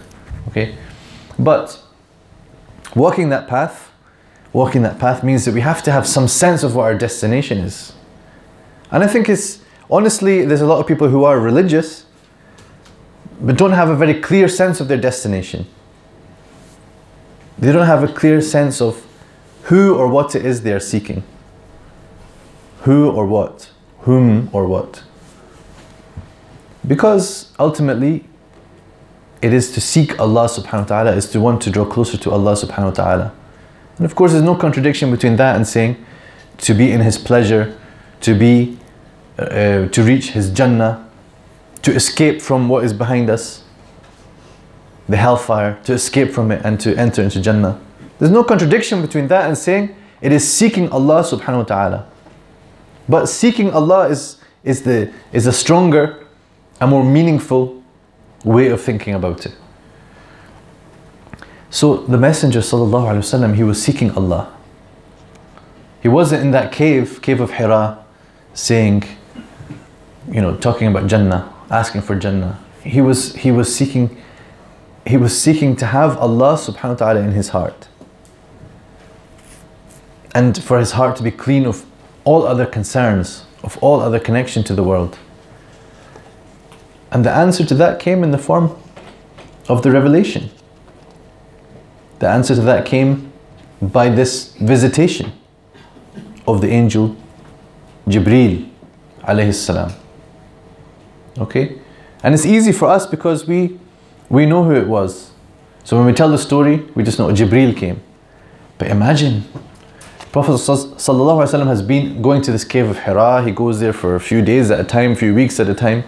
okay? But walking that path, walking that path means that we have to have some sense of what our destination is. And I think it's, honestly, there's a lot of people who are religious, but don't have a very clear sense of their destination. They don't have a clear sense of who or what it is they are seeking. Who or what, whom or what. Because ultimately, it is to seek Allah subhanahu wa ta'ala, is to want to draw closer to Allah subhanahu wa ta'ala. And of course, there's no contradiction between that and saying to be in His pleasure, to be, uh, to reach His Jannah, to escape from what is behind us, the hellfire, to escape from it and to enter into Jannah. There's no contradiction between that and saying it is seeking Allah subhanahu wa ta'ala. But seeking Allah is, is, the, is a stronger, a more meaningful way of thinking about it. So the Messenger sallallahu alaihi wasallam, he was seeking Allah. He wasn't in that cave, cave of Hira, saying, you know, talking about Jannah, asking for Jannah. He was, he was seeking, he was seeking to have Allah subhanahu wa ta'ala in his heart. And for his heart to be clean of all other concerns, of all other connection to the world. And the answer to that came in the form of the revelation. The answer to that came by this visitation of the angel Jibreel alayhi salam. Okay? And it's easy for us because we we know who it was. So when we tell the story, we just know Jibreel came. But imagine, Prophet sallallahu alaihi wasallam has been going to this cave of Hira. He goes there for a few days at a time, few weeks at a time.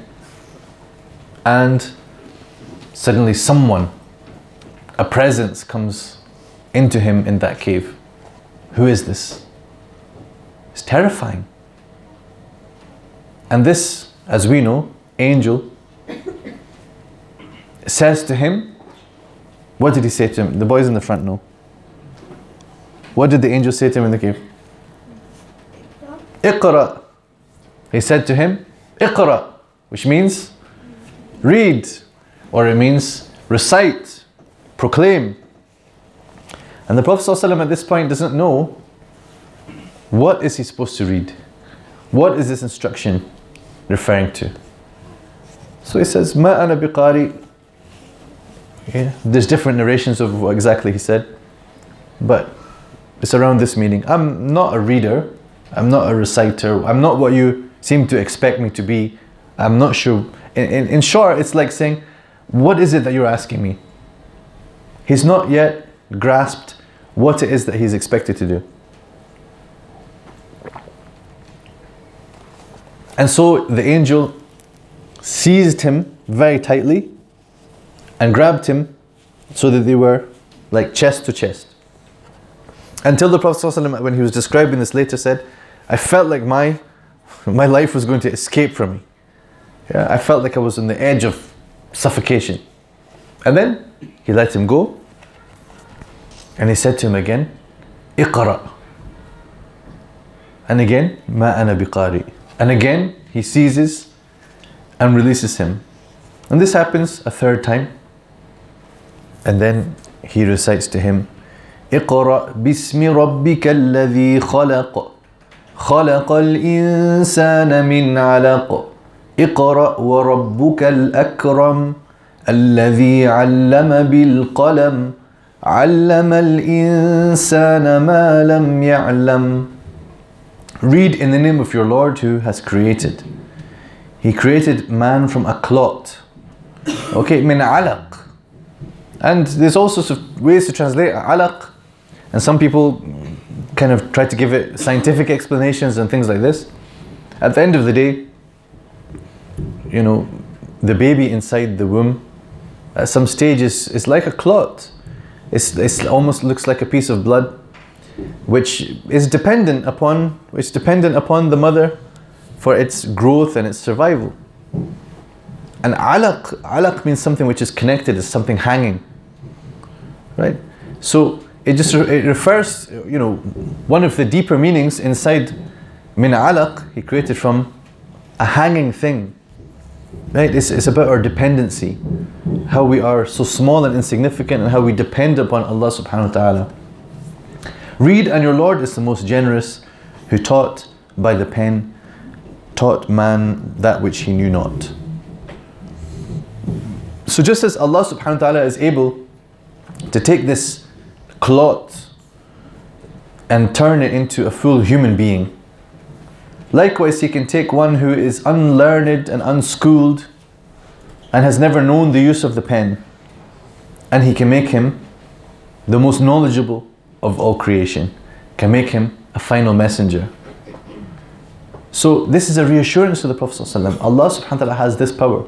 And suddenly someone, a presence comes into him in that cave. Who is this? It's terrifying. And this, as we know, angel says to him, what did he say to him? The boys in the front know. What did the angel say to him in the cave? Iqra. He said to him, Iqra, which means read, or it means recite, proclaim. And the Prophet ﷺ at this point doesn't know, what is he supposed to read? What is this instruction referring to? So he says, "Ma ana biqari." Yeah, there's different narrations of what exactly he said, but it's around this meaning. I'm not a reader. I'm not a reciter. I'm not what you seem to expect me to be. I'm not sure. In, in, in short, it's like saying, "What is it that you're asking me?" He's not yet grasped what it is that he's expected to do. And so the angel seized him very tightly and grabbed him so that they were like chest to chest. Until the Prophet ﷺ, when he was describing this later, said, I felt like my, my life was going to escape from me. Yeah, I felt like I was on the edge of suffocation. And then he let him go. And he said to him again, Iqra. And again, ma ana biqari. And again, he seizes and releases him. And this happens a third time. And then he recites to him, اقرأ باسم ربك الذي خلق خلق الإنسان من علق اقرأ وربك الأكرم الذي علم بالقلم علم الإنسان ما لم يعلم. Read in the name of your Lord who has created. He created man from a clot. Okay, min alaq. And there's all sorts of ways to translate alaq. And some people kind of try to give it scientific explanations and things like this. At the end of the day, you know, the baby inside the womb, at some stage, is, is like a clot. It's, it's almost looks like a piece of blood, which is dependent upon, which dependent upon the mother for its growth and its survival. And alaq, alaq means something which is connected, is something hanging, right? So it just it refers, you know, one of the deeper meanings inside min alaq, he created from a hanging thing, right? It's, it's about our dependency, how we are so small and insignificant and how we depend upon Allah subhanahu wa ta'ala. Read, and your Lord is the most generous, who taught by the pen, taught man that which he knew not. So just as Allah subhanahu wa ta'ala is able to take this clot and turn it into a full human being, likewise he can take one who is unlearned and unschooled and has never known the use of the pen, and he can make him the most knowledgeable of all creation, can make him a final messenger. So this is a reassurance to the Prophet ﷺ. Allah subhanahu wa ta'ala has this power,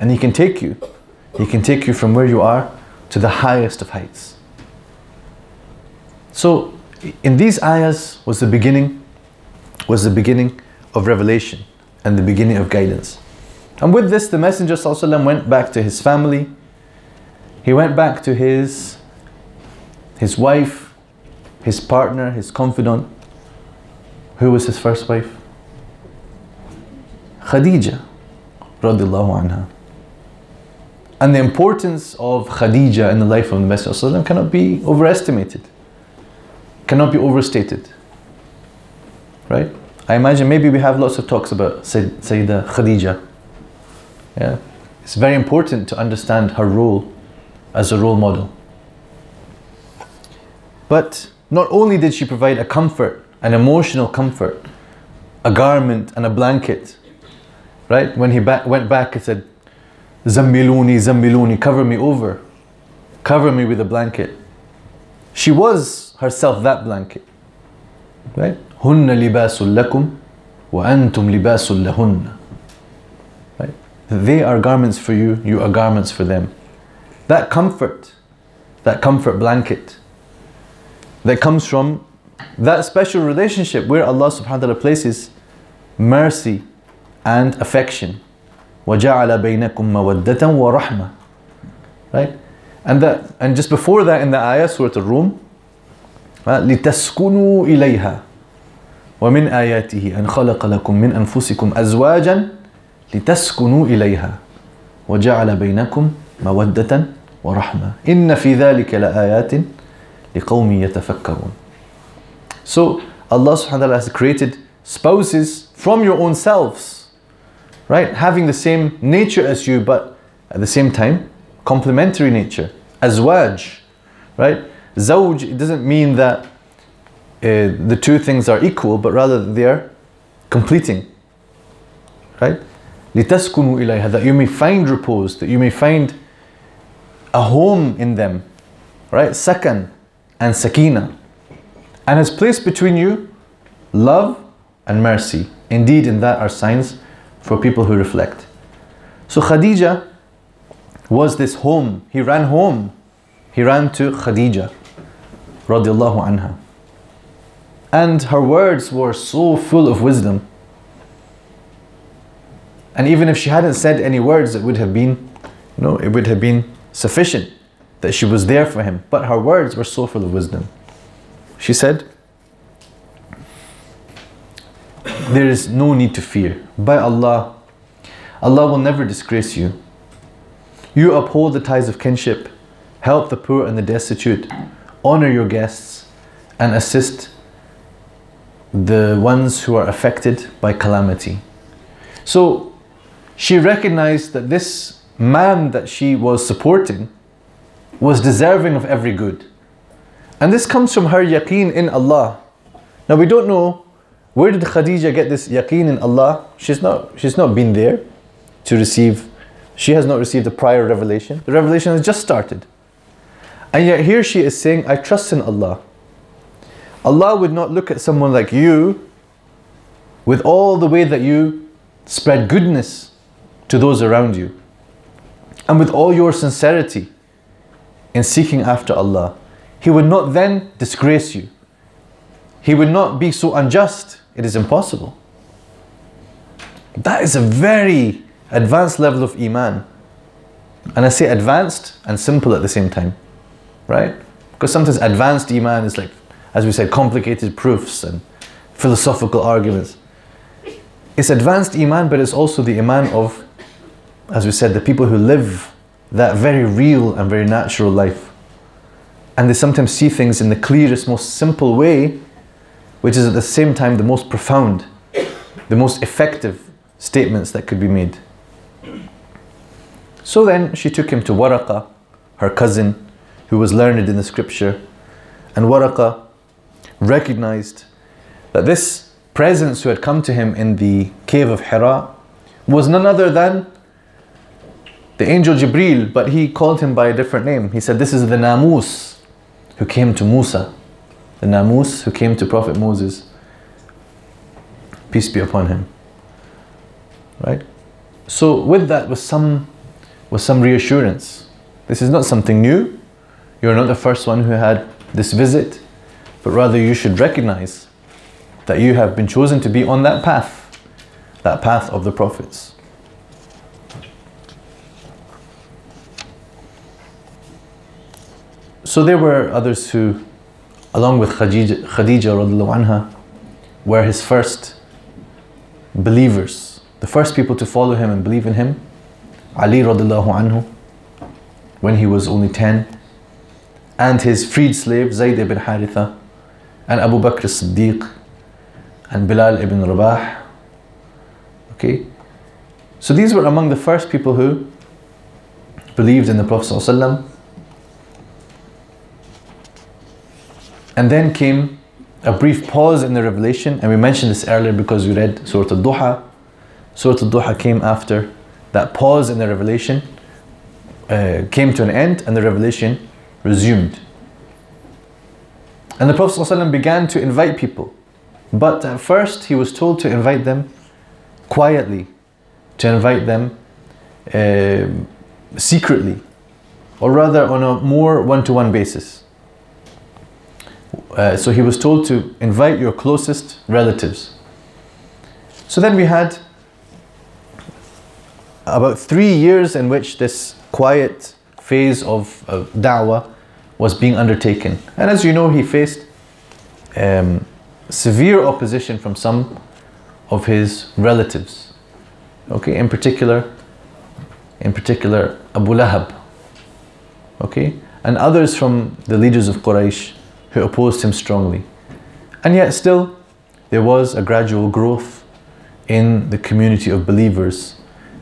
and He can take you. He can take you from where you are to the highest of heights. So in these ayahs was the beginning, was the beginning of revelation and the beginning of guidance. And with this, the Messenger ﷺ went back to his family. He went back to his, his wife, his partner, his confidant. Who was his first wife? Khadija radiallahu anha. And the importance of Khadija in the life of the Messenger cannot be overestimated, cannot be overstated, right? I imagine maybe we have lots of talks about Sayyidah Khadija. Yeah, it's very important to understand her role as a role model. But not only did she provide a comfort, an emotional comfort, a garment and a blanket, right? When he ba went back, he said, Zammiluni, Zammiluni, cover me over. Cover me with a blanket. She was herself that blanket, right? Hunna libasul lakum wa antum libasul lahunna. Right? They are garments for you, you are garments for them. That comfort, that comfort blanket that comes from that special relationship where Allah subhanahu wa ta'ala places mercy and affection. وَجَعَلَ بَيْنَكُمْ مَوَدَّةً وَرَحْمَةً. Right? And that, and just before that in the ayah, Surah Al-Rum, لِتَسْكُنُوا إِلَيْهَا وَمِنْ آيَاتِهِ أَنْ خَلَقَ لَكُمْ مِنْ أَنفُسِكُمْ أَزْوَاجًا لِتَسْكُنُوا إِلَيْهَا وَجَعَلَ بَيْنَكُمْ مَوَدَّةً وَرَحْمَةً إِنَّ فِي ذَلِكَ لَآيَاتٍ لِقَوْمٍ يَتَفَكَّرُونَ. So Allah subhanahu wa ta'ala has created spouses from your own selves, right? Having the same nature as you, but at the same time, complementary nature. Azwaj, right? Zawj, it doesn't mean that uh, the two things are equal, but rather they are completing, right? لِتَسْكُنُوا إِلَيْهَا, that you may find repose, that you may find a home in them, right? Sakan and sakina. And has placed between you love and mercy. Indeed, in that are signs for people who reflect. So Khadija was this home. He ran home. He ran to Khadija radiallahu anha. And her words were so full of wisdom. And even if she hadn't said any words, it would have been, you know, it would have been sufficient that she was there for him. But her words were so full of wisdom. She said, there is no need to fear. By Allah, Allah will never disgrace you. You uphold the ties of kinship, help the poor and the destitute, honor your guests, and assist the ones who are affected by calamity. So she recognized that this man that she was supporting was deserving of every good. And this comes from her yaqeen in Allah. Now we don't know, where did Khadija get this yaqeen in Allah? She's not, she's not been there to receive, she has not received the prior revelation. The revelation has just started. And yet here she is saying, I trust in Allah. Allah would not look at someone like you with all the way that you spread goodness to those around you, and with all your sincerity in seeking after Allah. He would not then disgrace you. He would not be so unjust. It is impossible. That is a very advanced level of Iman. And I say advanced and simple at the same time, right? Because sometimes advanced Iman is like, as we said, complicated proofs and philosophical arguments. It's advanced Iman, but it's also the Iman of, as we said, the people who live that very real and very natural life. And they sometimes see things in the clearest, most simple way, which is at the same time the most profound, the most effective statements that could be made. So then she took him to Waraqah, her cousin, who was learned in the scripture. And Waraqah recognized that this presence who had come to him in the cave of Hira was none other than the angel Jibreel, but he called him by a different name. He said, this is the Namus who came to Musa. The Namus who came to Prophet Moses. Peace be upon him. Right? So with that was some, was some reassurance. This is not something new. You're not the first one who had this visit, but rather you should recognize that you have been chosen to be on that path, that path of the prophets. So there were others who, along with Khadija, Khadija radiallahu anha, were his first believers, the first people to follow him and believe in him. Ali radiallahu anhu, when he was only ten, and his freed slave Zayd ibn Haritha, and Abu Bakr as-Siddiq, and Bilal ibn Rabah. Okay, so these were among the first people who believed in the Prophet sallallahu alaihi wasallam. And then came a brief pause in the revelation, and we mentioned this earlier because we read Surah Al-Duha. Surah Al-Duha came after that pause in the revelation, uh, came to an end, and the revelation resumed. And the Prophet ﷺ began to invite people, but at first he was told to invite them quietly, to invite them uh, secretly, or rather on a more one-to-one basis. Uh, so he was told to invite your closest relatives. So then we had about three years in which this quiet phase of, of da'wah was being undertaken. And as you know, he faced um, severe opposition from some of his relatives. Okay, in particular, in particular Abu Lahab. Okay, and others from the leaders of Quraysh, who opposed him strongly. And yet still, there was a gradual growth in the community of believers.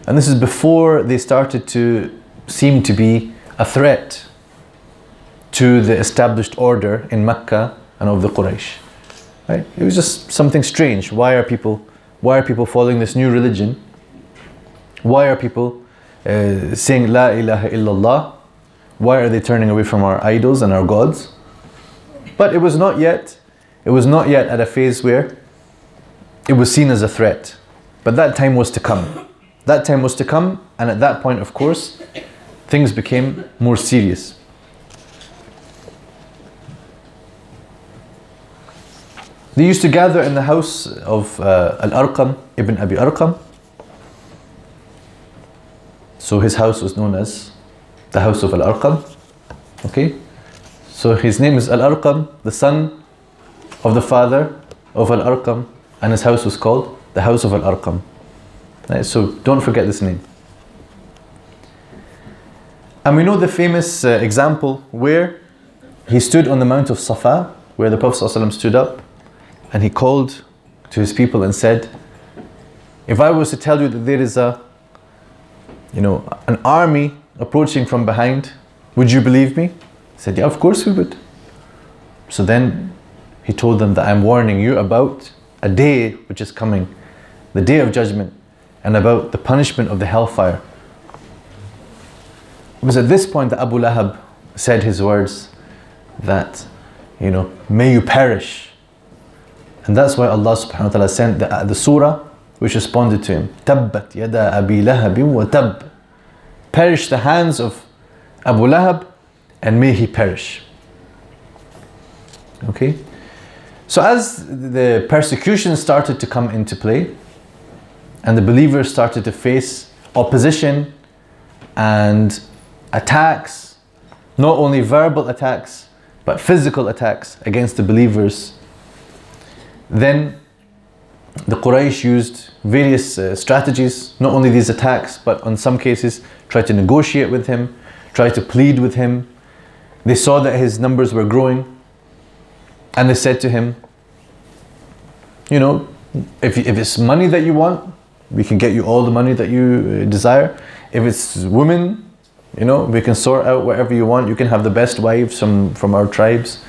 And this is before they started to seem to be a threat to the established order in Mecca and of the Quraysh. Right? It was just something strange. Why are people, why are people following this new religion? Why are people uh, saying La ilaha illallah? Why are they turning away from our idols and our gods? But it was not yet, it was not yet at a phase where it was seen as a threat. But that time was to come. That time was to come, and at that point, of course, things became more serious. They used to gather in the house of uh, Al-Arqam, Ibn Abi Arqam. So his house was known as the house of Al-Arqam. Okay? So his name is Al-Arqam, the son of the father of Al-Arqam and his house was called the House of Al-Arqam. Right, so don't forget this name. And we know the famous uh, example where he stood on the Mount of Safa, where the Prophet ﷺ stood up, and he called to his people and said, if I was to tell you that there is a, you know, an army approaching from behind, would you believe me? He said, yeah, of course we would. So then he told them that I'm warning you about a day which is coming, the day of judgment, and about the punishment of the hellfire. It was at this point that Abu Lahab said his words that, you know, may you perish. And that's why Allah subhanahu wa ta'ala sent the, the surah which responded to him. Tabbat yada abi lahabin wa tab. Perish the hands of Abu Lahab and may he perish. Okay? So as the persecution started to come into play and the believers started to face opposition and attacks, not only verbal attacks but physical attacks against the believers, then the Quraysh used various uh, strategies, not only these attacks, but on some cases tried to negotiate with him, tried to plead with him. They saw that his numbers were growing and they said to him, you know, if, if it's money that you want, we can get you all the money that you uh, desire. If it's women, you know, we can sort out whatever you want. You can have the best wives from, from our tribes,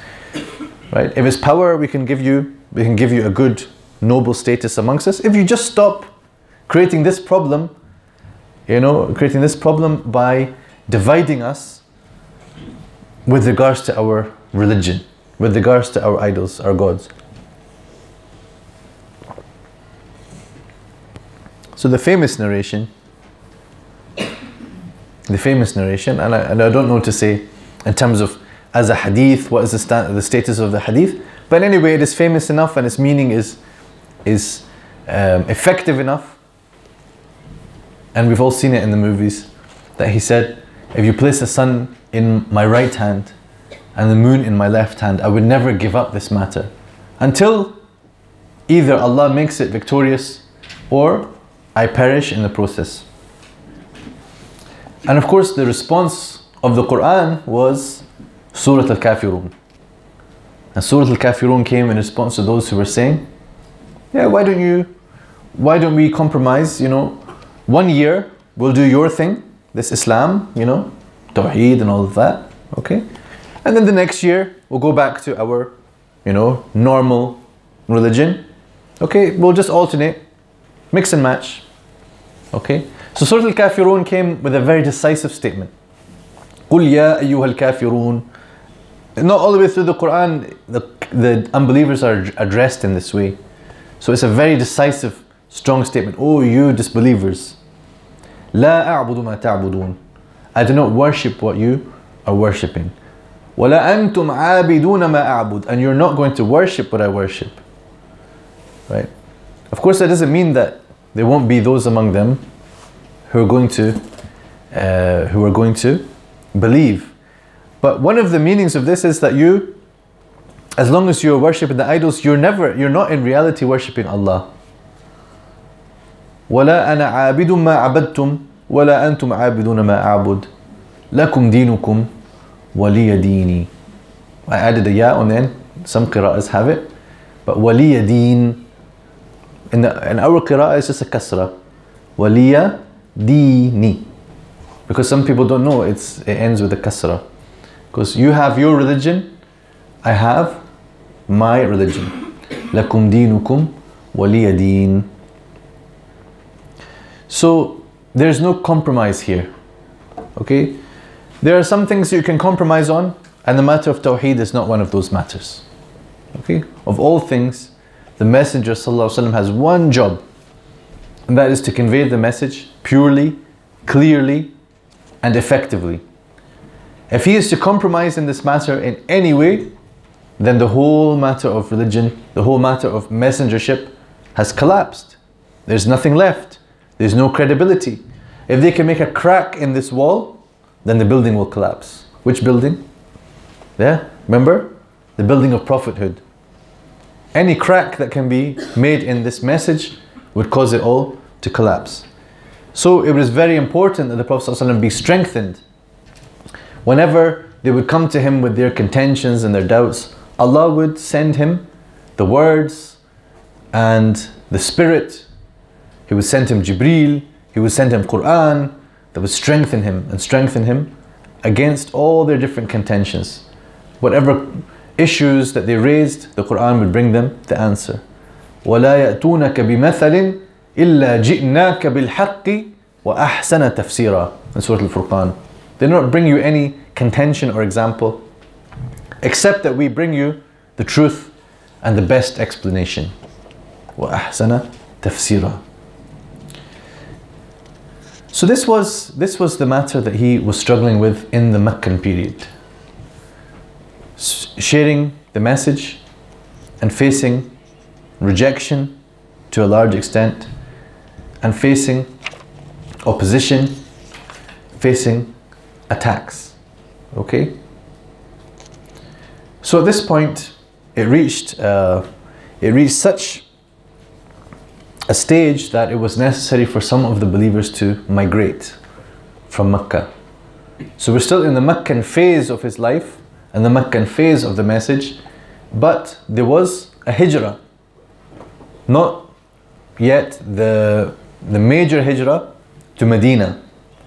right? If it's power, we can give you, we can give you a good, noble status amongst us. If you just stop creating this problem, you know, creating this problem by dividing us with regards to our religion, with regards to our idols, our gods. So the famous narration, the famous narration, and I, and I don't know what to say in terms of as a hadith, what is the, sta the status of the hadith, but anyway, it is famous enough and its meaning is is um, effective enough, and we've all seen it in the movies, that he said, if you place the sun in my right hand and the moon in my left hand, I would never give up this matter until either Allah makes it victorious or I perish in the process. And of course the response of the Quran was Surah Al-Kafirun, and Surah Al-Kafirun came in response to those who were saying, yeah, why don't you, why don't we compromise, you know, one year we'll do your thing, this Islam, you know, Tawheed and all of that, okay? And then the next year we'll go back to our, you know, normal religion, okay? We'll just alternate, mix and match, okay? So Surah Al-Kafirun came with a very decisive statement. قُلْ يَا أَيُّهَا الْكَافِرُونَ. Not all the way through the Quran, the, the unbelievers are addressed in this way. So it's a very decisive, strong statement. Oh, you disbelievers. La a'budu ma ta'budun. I do not worship what you are worshipping. Wa la antum aabiduna ma a'bud. And you're not going to worship what I worship. Right? Of course, that doesn't mean that there won't be those among them who are going to, uh, who are going to believe. But one of the meanings of this is that you, as long as you're worshipping the idols, you're never, you're not in reality worshipping Allah. وَلَا أَنَا عَابِدٌ مَا عَبَدْتُمْ وَلَا أَنْتُمْ عَابِدُونَ مَا أَعْبُدْ لَكُمْ دِينُكُمْ وَلِيَ دِينِي. I added a ya on the end. Some qira'as have it. But وَلِيَ دِين, in, the, in our qira'ah it's just a kasra. وَلِيَ دِينِي. Because some people don't know it's, it ends with a kasra. Because you have your religion, I have my religion. Lakum dinukum waliya deen. So there's no compromise here. Okay? There are some things you can compromise on, and the matter of Tawheed is not one of those matters. Okay? Of all things, the Messenger ﷺ has one job, and that is to convey the message purely, clearly, and effectively. If he is to compromise in this matter in any way, then the whole matter of religion, the whole matter of messengership has collapsed. There's nothing left. There's no credibility. If they can make a crack in this wall, then the building will collapse. Which building? Yeah, remember? The building of prophethood. Any crack that can be made in this message would cause it all to collapse. So it was very important that the Prophet ﷺ be strengthened. Whenever they would come to him with their contentions and their doubts, Allah would send him the words and the spirit. He would send him Jibreel, he would send him Quran, that would strengthen him and strengthen him against all their different contentions. Whatever issues that they raised, the Quran would bring them the answer. وَلَا يَأْتُونَكَ بِمَثَلٍ إِلَّا جِئْنَاكَ بِالْحَقِّ وَأَحْسَنَ تَفْسِيرًا in Surah Al-Furqan. They do not bring you any contention or example, except that we bring you the truth and the best explanation. وَأَحْسَنَ تَفْسِيرًا. So this was, this was the matter that he was struggling with in the Meccan period. Sharing the message and facing rejection to a large extent, and facing opposition, facing attacks. Okay? So at this point, it reached, uh, it reached such a stage that it was necessary for some of the believers to migrate from Mecca. So we're still in the Meccan phase of his life and the Meccan phase of the message, but there was a hijrah. Not yet the, the major hijrah to Medina,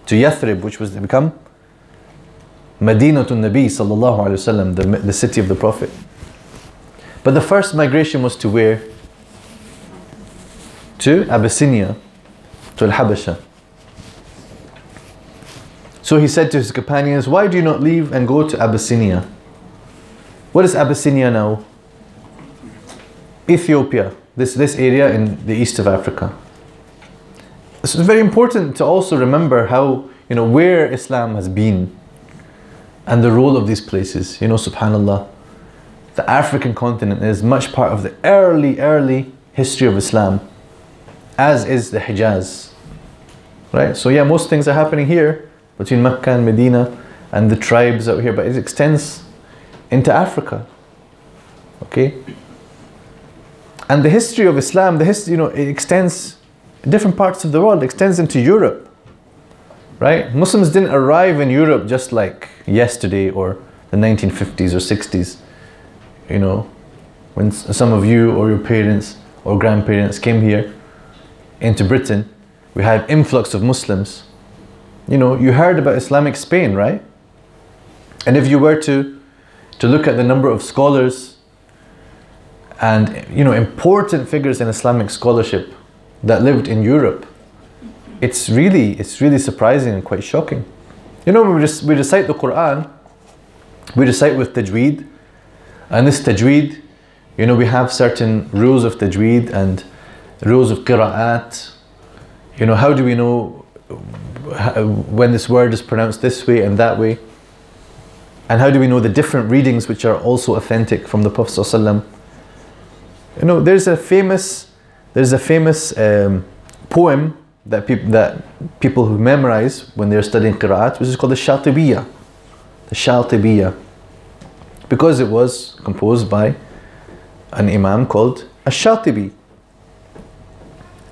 to Yathrib, which was to become Madinatun Nabi sallallahu alayhi wa sallam, the city of the Prophet. But the first migration was to where? To Abyssinia, to Al-Habasha. So he said to his companions, why do you not leave and go to Abyssinia? What is Abyssinia now? Ethiopia, this, this area in the east of Africa. So it's very important to also remember how, you know, where Islam has been and the role of these places. You know, subhanAllah, the African continent is much part of the early, early history of Islam, as is the Hijaz. Right? So yeah, most things are happening here, between Mecca and Medina and the tribes out here, but it extends into Africa. Okay? And the history of Islam, the history, you know, it extends in different parts of the world, it extends into Europe. Right? Muslims didn't arrive in Europe just like yesterday or the nineteen fifties or sixties. You know, when some of you or your parents or grandparents came here into Britain, we had influx of Muslims. You know, you heard about Islamic Spain, right? And if you were to, to look at the number of scholars and, you know, important figures in Islamic scholarship that lived in Europe, it's really, it's really surprising and quite shocking. You know, we, just, we recite the Quran, we recite with tajweed, and this tajweed, you know, we have certain rules of tajweed and rules of qira'at. You know, how do we know when this word is pronounced this way and that way, and how do we know the different readings which are also authentic from the Prophet ﷺ? You know, there's a famous there's a famous um, poem that people that people who memorize when they're studying qira'at, which is called the Shatibiyyah, the Shatibiyyah, because it was composed by an Imam called Al-Shatibi.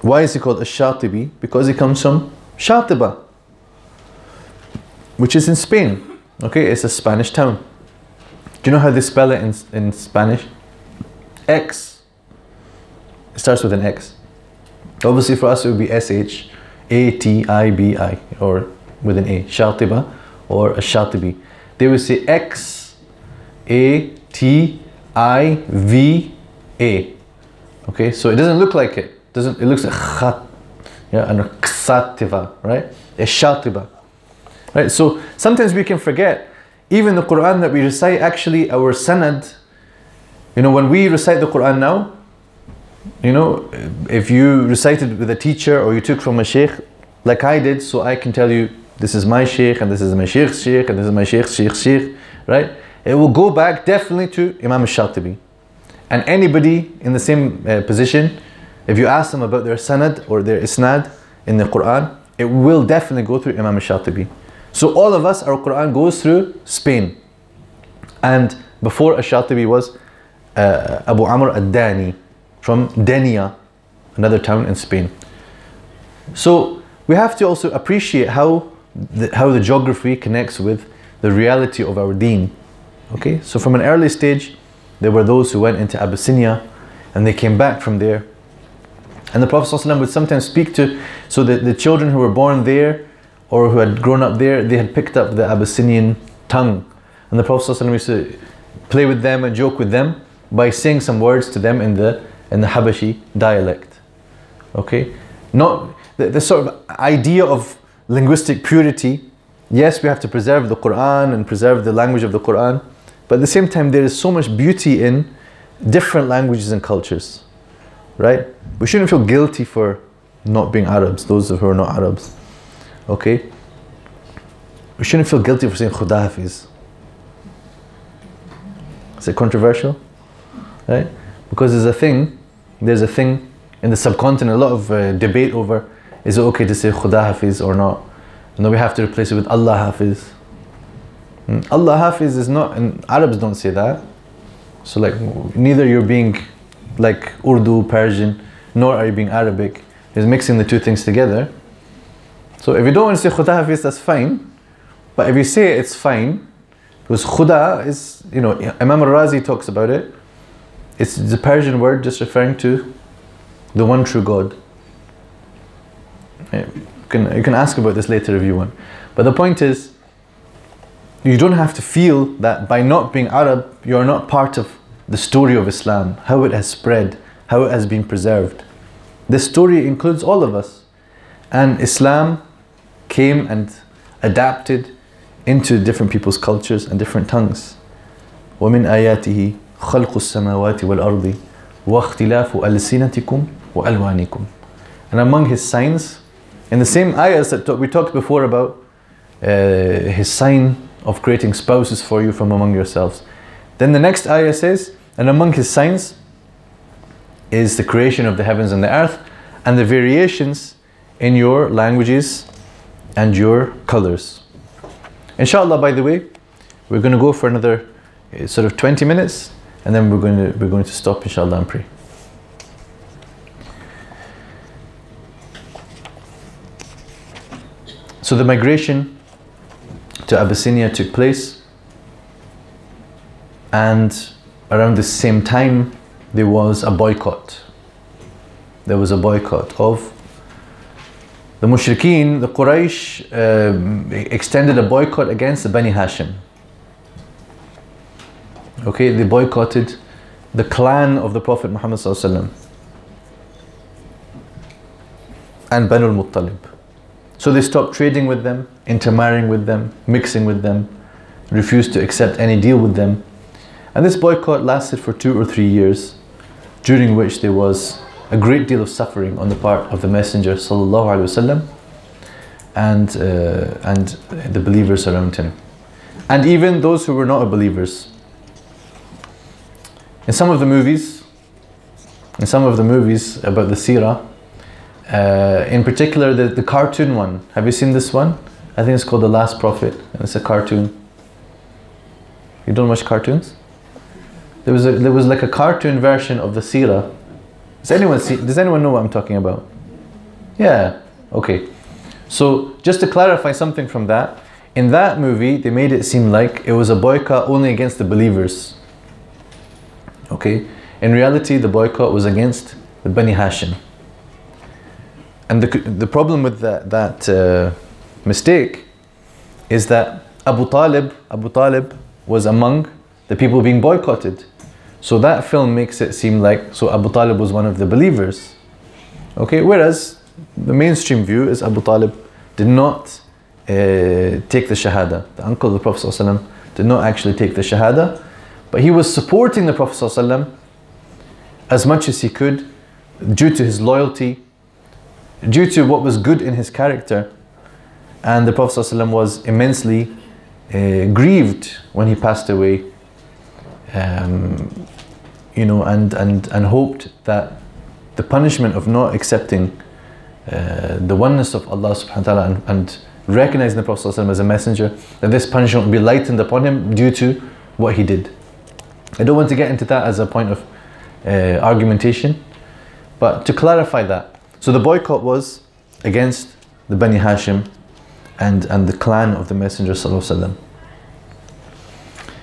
Why is he called Al-Shatibi? Because he comes from Shatiba, which is in Spain. Okay, it's a Spanish town. Do you know how they spell it in, in Spanish? X. It starts with an X. Obviously for us it would be S H A T I B I, or with an A, Shatiba or Al-Shatibi. They would say X A T I V A. Okay, so it doesn't look like it. Doesn't, it looks like khat, yeah, and Satiba, right? Shatiba, right? So sometimes we can forget, even the Quran that we recite, actually our sanad, you know, when we recite the Quran now, you know, if you recited with a teacher or you took from a sheikh, like I did, so I can tell you, this is my sheikh, and this is my sheikh's sheikh, and this is my sheikh's sheikh, sheikh, right? It will go back definitely to Imam al-Shatibi. And anybody in the same uh, position, if you ask them about their sanad or their isnad in the Quran, it will definitely go through Imam al-Shatibi. So all of us, our Quran goes through Spain. And before al-Shatibi was uh, Abu Amr al-Dani from Denia, another town in Spain. So we have to also appreciate how the, how the geography connects with the reality of our deen. Okay, so from an early stage, there were those who went into Abyssinia and they came back from there. And the Prophet ﷺ would sometimes speak to, so that the children who were born there or who had grown up there, they had picked up the Abyssinian tongue. And the Prophet ﷺ used to play with them and joke with them by saying some words to them in the in the Habashi dialect. Okay, not the, the sort of idea of linguistic purity. Yes, we have to preserve the Qur'an and preserve the language of the Qur'an, but at the same time, there is so much beauty in different languages and cultures, right? We shouldn't feel guilty for not being Arabs, those who are not Arabs, okay? We shouldn't feel guilty for saying Khuda Hafiz. Is it controversial? Right? Because there's a thing, there's a thing in the subcontinent, a lot of uh, debate over, is it okay to say Khuda Hafiz or not? And then we have to replace it with Allah Hafiz. And Allah Hafiz is not, and Arabs don't say that. So like, neither you're being like Urdu, Persian, nor are you being Arabic. It's mixing the two things together. So if you don't want to say Khuda Hafiz, that's fine. But if you say it, it's fine. Because Khuda is, you know, Imam al-Razi talks about it. It's the Persian word just referring to the one true God. Right? You can ask about this later if you want. But the point is, you don't have to feel that by not being Arab, you're not part of the story of Islam, how it has spread, how it has been preserved. This story includes all of us. And Islam came and adapted into different people's cultures and different tongues. وَمِنْ آيَاتِهِ خَلْقُ السَّمَاوَاتِ وَالْأَرْضِ وَاخْتِلَافُ أَلْسِنَتِكُمْ وَأَلْوَانِكُمْ. And among his signs, in the same ayahs that we talked before about uh, his sign of creating spouses for you from among yourselves. Then the next ayah says, and among his signs is the creation of the heavens and the earth and the variations in your languages and your colors. Inshallah, by the way, we're going to go for another uh, sort of twenty minutes, and then we're going to, we're going to stop inshallah and pray. So the migration to Abyssinia took place, and around the same time there was a boycott. There was a boycott of the Mushrikeen. The Quraysh um, extended a boycott against the Bani Hashim. Okay, they boycotted the clan of the Prophet Muhammad ﷺ and Banu Al-Muttalib. So they stopped trading with them, intermarrying with them, mixing with them, refused to accept any deal with them. And this boycott lasted for two or three years, during which there was a great deal of suffering on the part of the Messenger ﷺ and, uh, and the believers around him. And even those who were not believers. In some of the movies, in some of the movies about the seerah, Uh, in particular, the, the cartoon one. Have you seen this one? I think it's called The Last Prophet, and it's a cartoon. You don't watch cartoons? There was a, there was like a cartoon version of the seerah. Does anyone see? Does anyone know what I'm talking about? Yeah. Okay. So just to clarify something from that, in that movie, they made it seem like it was a boycott only against the believers. Okay. In reality, the boycott was against the Bani Hashim. And the, the problem with that, that uh, mistake is that Abu Talib, Abu Talib was among the people being boycotted. So that film makes it seem like, so Abu Talib was one of the believers. Okay, whereas the mainstream view is Abu Talib did not uh, take the Shahada. The uncle of the Prophet ﷺ did not actually take the Shahada, but he was supporting the Prophet ﷺ as much as he could due to his loyalty, due to what was good in his character. And the Prophet ﷺ was immensely uh, grieved when he passed away, um, you know, and, and, and hoped that the punishment of not accepting uh, the oneness of Allah subhanahu wa ta'ala and, and recognizing the Prophet ﷺ as a messenger, that this punishment would be lightened upon him due to what he did. I don't want to get into that as a point of uh, argumentation, but to clarify that. So the boycott was against the Bani Hashim and, and the clan of the Messenger ﷺ.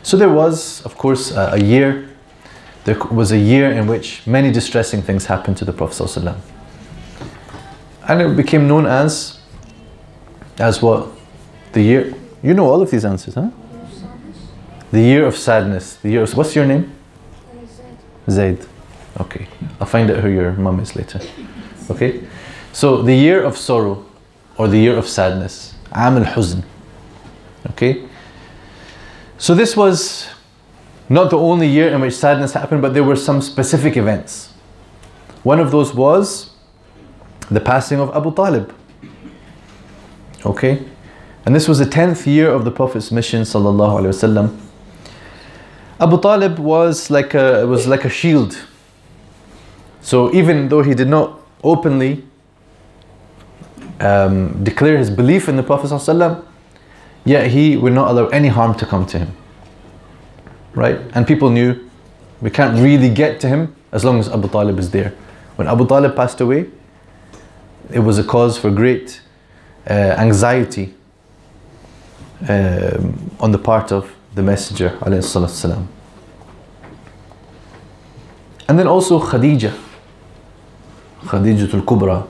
So there was, of course, a, a year, there was a year in which many distressing things happened to the Prophet ﷺ. And it became known as, as what? The year, you know all of these answers, huh? The year of sadness. The year of, what's your name? Zayd. Zayd. Okay. I'll find out who your mum is later. Okay. So the year of sorrow, or the year of sadness. Am al-Huzn. Okay. So this was not the only year in which sadness happened, but there were some specific events. One of those was the passing of Abu Talib. Okay. And this was the tenth year of the Prophet's mission, sallallahu alaihi wasallam. Abu Talib was like a was like a shield. So even though he did not openly um, declare his belief in the Prophet ﷺ, yet he would not allow any harm to come to him. Right? And people knew we can't really get to him as long as Abu Talib is there. When Abu Talib passed away, it was a cause for great uh, anxiety um, on the part of the Messenger alayhi salatu wasalam. And then also Khadija, Khadija al-Kubra,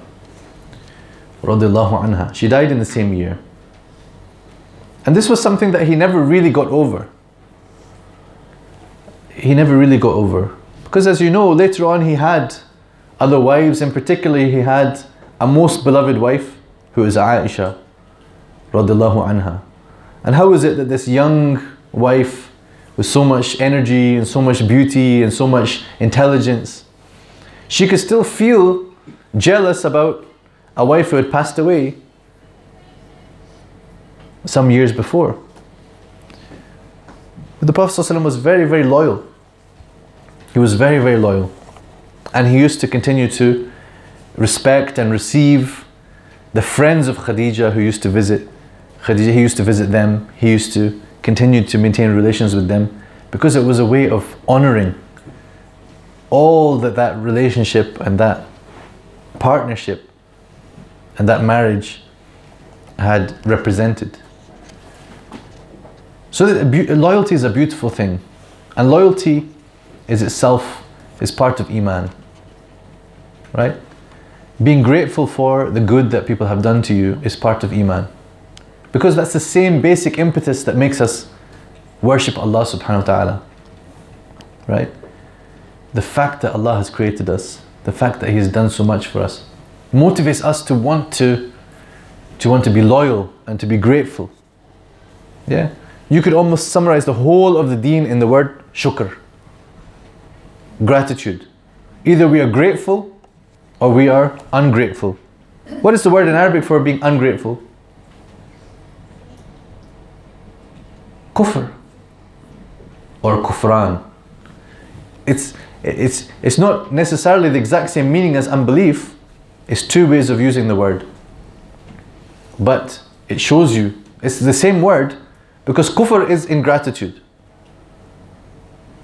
radiallahu anha. She died in the same year. And this was something that he never really got over. He never really got over. Because as you know, later on he had other wives, and particularly he had a most beloved wife, who is Aisha, radiallahu anha. And how is it that this young wife, with so much energy and so much beauty and so much intelligence, she could still feel jealous about a wife who had passed away some years before? But the Prophet ﷺ was very, very loyal. He was very, very loyal. And he used to continue to respect and receive the friends of Khadija who used to visit Khadija. He used to visit them. He used to continued to maintain relations with them, because it was a way of honoring all that that relationship and that partnership and that marriage had represented. So that loyalty is a beautiful thing, and loyalty is itself is part of Iman, right? Being grateful for the good that people have done to you is part of Iman. Because that's the same basic impetus that makes us worship Allah subhanahu wa ta'ala. Right? The fact that Allah has created us, the fact that He has done so much for us, motivates us to want to, to want to be loyal and to be grateful. Yeah? You could almost summarize the whole of the deen in the word shukr. Gratitude. Either we are grateful or we are ungrateful. What is the word in Arabic for being ungrateful? Kufr or kufran. It's, it's, it's not necessarily the exact same meaning as unbelief. It's two ways of using the word. But it shows you it's the same word, because kufr is ingratitude.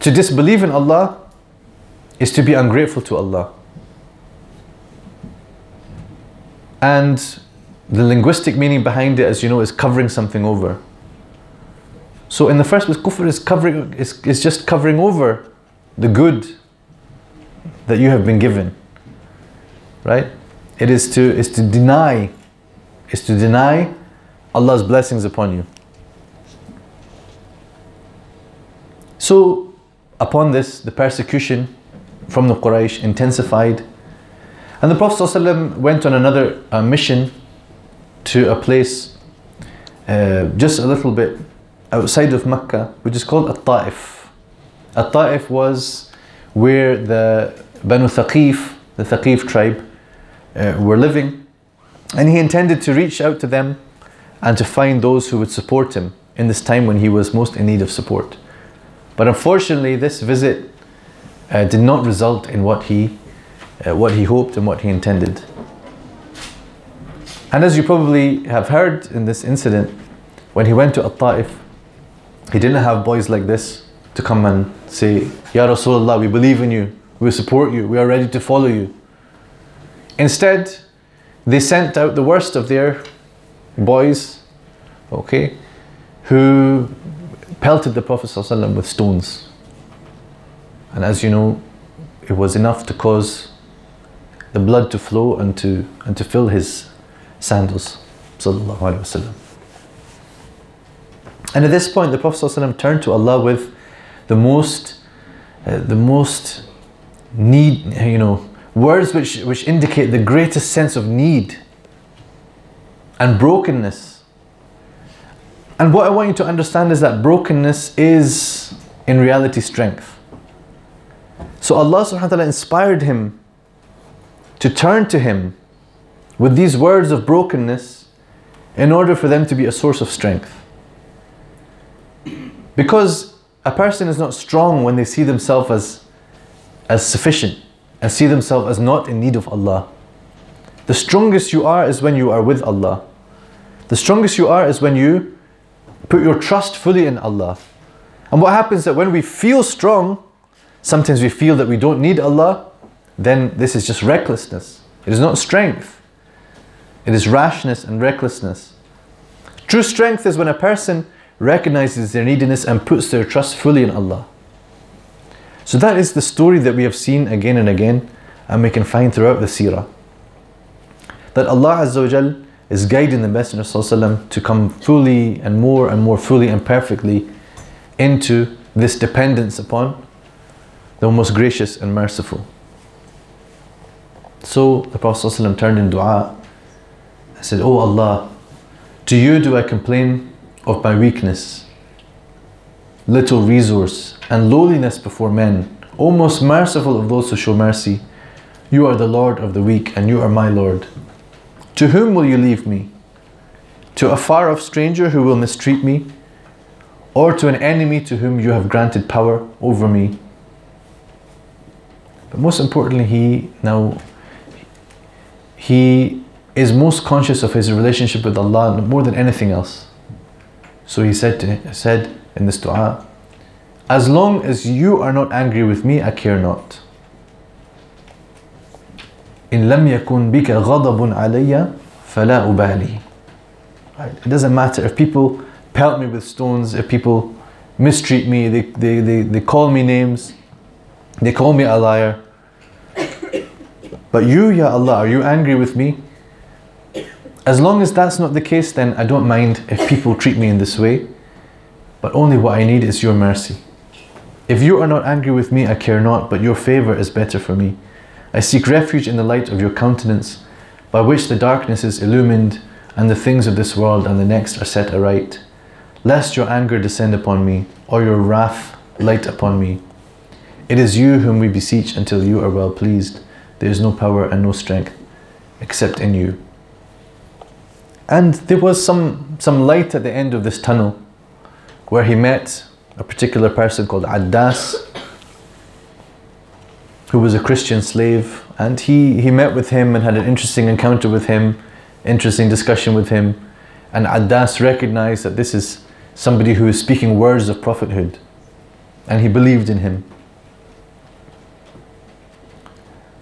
To disbelieve in Allah is to be ungrateful to Allah. And the linguistic meaning behind it, as you know, is covering something over. So in the first place, kufr is covering, is, is just covering over the good that you have been given, right? It is to is to deny, is to deny Allah's blessings upon you. So upon this, the persecution from the Quraysh intensified, and the Prophet ﷺ went on another uh, mission to a place uh, just a little bit outside of Mecca, which is called Al-Ta'if. Al-Ta'if was where the Banu Thaqif, the Thaqif tribe, uh, were living, and he intended to reach out to them and to find those who would support him in this time when he was most in need of support. But unfortunately, this visit uh, did not result in what he, uh, what he hoped and what he intended. And as you probably have heard in this incident, when he went to Al-Ta'if, he didn't have boys like this to come and say, Ya Rasulullah, we believe in you, we support you, we are ready to follow you. Instead, they sent out the worst of their boys, okay, who pelted the Prophet ﷺ with stones. And as you know, it was enough to cause the blood to flow and to, and to fill his sandals, sallallahu alaihi wasallam. And at this point, the Prophet ﷺ turned to Allah with the most, uh, the most need, you know, words which, which indicate the greatest sense of need and brokenness. And what I want you to understand is that brokenness is, in reality, strength. So Allah subhanahu wa ta'ala inspired him to turn to him with these words of brokenness in order for them to be a source of strength. Because a person is not strong when they see themselves as, as sufficient and see themselves as not in need of Allah. The strongest you are is when you are with Allah. The strongest you are is when you put your trust fully in Allah. And what happens is that when we feel strong, sometimes we feel that we don't need Allah, then this is just recklessness. It is not strength. It is rashness and recklessness. True strength is when a person recognizes their neediness and puts their trust fully in Allah. So that is the story that we have seen again and again, and we can find throughout the seerah, that Allah Azza wa Jal is guiding the Messenger Sallallahu Alaihi Wasallam to come fully and more and more fully and perfectly into this dependence upon the most gracious and merciful. So the Prophet Sallallahu Alaihi Wasallam turned in dua and said, "Oh Allah, to you do I complain of my weakness, little resource, and lowliness before men. O most merciful of those who show mercy, you are the Lord of the weak, and you are my Lord. To whom will you leave me? To a far-off stranger who will mistreat me, or to an enemy to whom you have granted power over me?" But most importantly, he now he is most conscious of his relationship with Allah more than anything else. So he said, to, said in this dua, "As long as you are not angry with me, I care not. In lam yakun bika ghadabun alayya fala ubali." It doesn't matter if people pelt me with stones, if people mistreat me, they, they, they, they call me names, they call me a liar. But you, Ya Allah, are you angry with me? As long as that's not the case, then I don't mind if people treat me in this way, but only what I need is your mercy. If you are not angry with me, I care not, but your favor is better for me. I seek refuge in the light of your countenance, by which the darkness is illumined, and the things of this world and the next are set aright. Lest your anger descend upon me, or your wrath light upon me. It is you whom we beseech until you are well pleased. There is no power and no strength except in you. And there was some, some light at the end of this tunnel where he met a particular person called Addas, who was a Christian slave, and he, he met with him and had an interesting encounter with him, interesting discussion with him, and Addas recognized that this is somebody who is speaking words of prophethood, and he believed in him.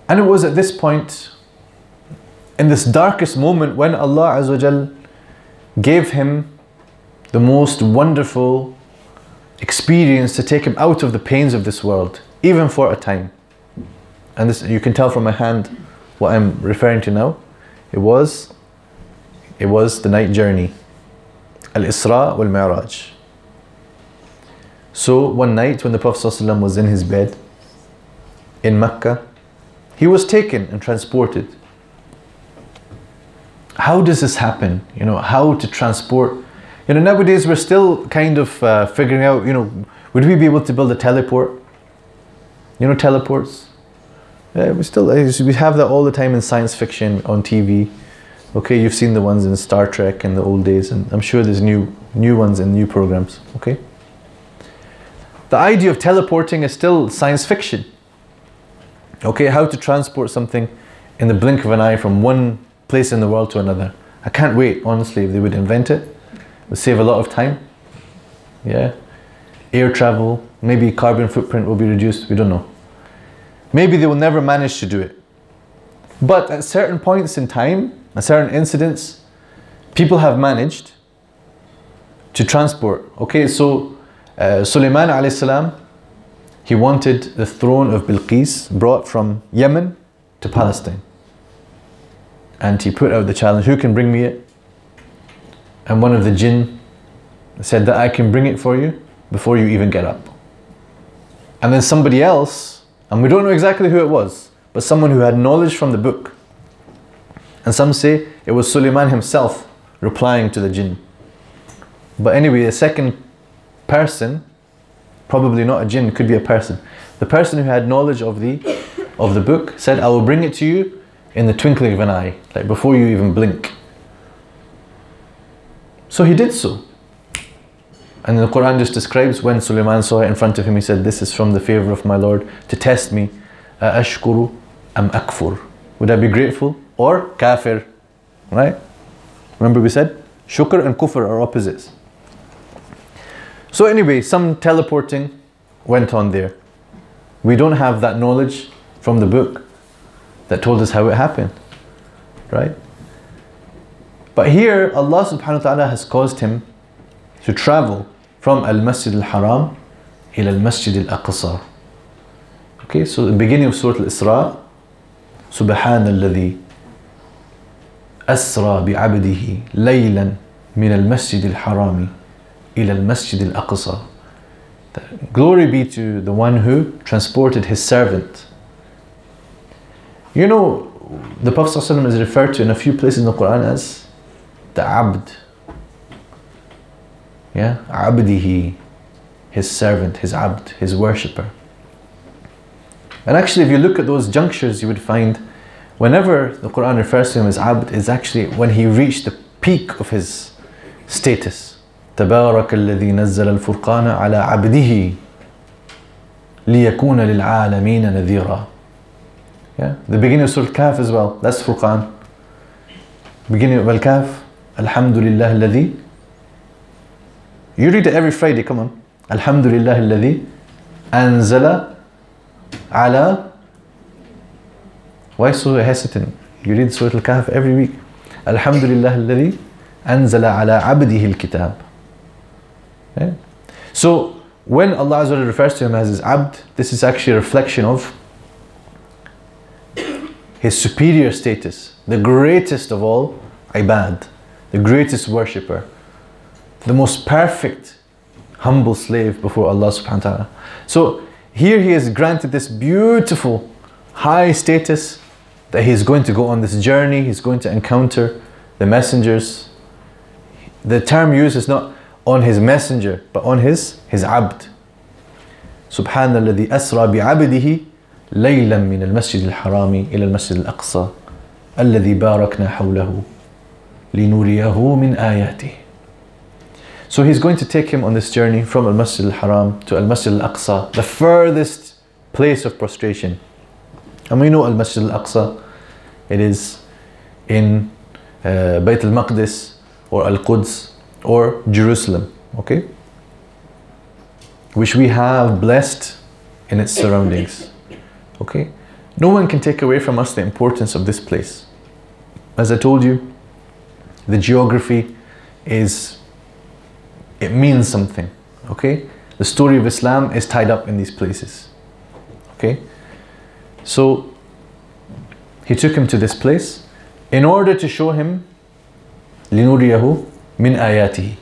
And it was at this point, in this darkest moment, when Allah Azza wa Jal gave him the most wonderful experience to take him out of the pains of this world, even for a time. And this, you can tell from my hand what I'm referring to now. It was, it was the night journey, Al-Isra wal-Mi'raj. So one night when the Prophet ﷺ was in his bed in Mecca, he was taken and transported. How does this happen? You know, how to transport? You know, nowadays we're still kind of uh, figuring out, you know, would we be able to build a teleport? You know, teleports? Yeah, we still, we have that all the time in science fiction, on T V. Okay, you've seen the ones in Star Trek in the old days, and I'm sure there's new, new ones and new programs, okay? The idea of teleporting is still science fiction. Okay, how to transport something in the blink of an eye from one place in the world to another. I can't wait, honestly, if they would invent it. It would save a lot of time. Yeah. Air travel, Maybe carbon footprint will be reduced, we don't know. Maybe they will never manage to do it. But at certain points in time, at certain incidents, people have managed to transport. Okay, so uh, Sulaiman alayhi salam, he wanted the throne of Bilqis brought from Yemen to Palestine. And he put out the challenge, who can bring me it? And one of the jinn said that I can bring it for you before you even get up. And then somebody else, and we don't know exactly who it was, but someone who had knowledge from the book. And some say it was Sulaiman himself replying to the jinn. But anyway, the second person, probably not a jinn, could be a person. The person who had knowledge of the, of the book said, I will bring it to you in the twinkling of an eye, like before you even blink. So he did so. And the Quran just describes when Sulaiman saw it in front of him, he said, this is from the favor of my Lord to test me. Ashkuru am akfur. Would I be grateful or kafir? Right? Remember we said, shukr and kufr are opposites. So anyway, some teleporting went on there. We don't have that knowledge from the book that told us how it happened. Right? But here, Allah subhanahu wa ta'ala has caused him to travel from Al-Masjid Al-Haram ila Al-Masjid Al-Aqsa. Okay, so the beginning of Surah Al-Isra, Subhana alladhi asra bi'abdihi laylan min Al-Masjid Al-Harami ila Al-Masjid Al-Aqsa. Glory be to the one who transported his servant. You know, the Prophet ﷺ is referred to in a few places in the Quran as the Abd. Yeah, abdihi, his servant, his abd, his worshipper. And actually, if you look at those junctures, you would find whenever the Quran refers to him as abd, is actually when he reached the peak of his status. Tabarak alladhi nazzal al-furqana ala abdihi liyakuna lil'alamina nadhira. Yeah, the beginning of Surah Al-Kahf as well, that's Furqan. Beginning of Al-Kahf, Alhamdulillah alladhi. You read it every Friday, come on. Alhamdulillah alladhi anzala ala. Why so hesitant? You read Surah Al-Kahf every week. Alhamdulillah alladhi anzala ala abdihi al-kitab. Yeah? So when Allah Azza wa Jalla refers to him as his abd, this is actually a reflection of his superior status, the greatest of all ibad, the greatest worshipper, the most perfect humble slave before Allah subhanahu wa ta'ala. So here he is granted this beautiful high status that he is going to go on this journey, he's going to encounter the messengers. The term used is not on his messenger, but on his, his abd. Subhanalladhi asra bi'abdihi ليلا من المسجد الحرام إلى المسجد الأقصى الذي باركنا حوله لنريه من آياته. So he's going to take him on this journey from Al-Masjid Al-Haram to Al-Masjid Al-Aqsa, the furthest place of prostration. And we know Al-Masjid Al-Aqsa, it is in uh, Bayt Al-Maqdis or Al-Quds or Jerusalem, okay? Which we have blessed in its surroundings. Okay, no one can take away from us the importance of this place. As I told you, the geography is, it means something. Okay, the story of Islam is tied up in these places. Okay, so he took him to this place in order to show him لِنُرِيَهُ مِنْ آيَاتِهِ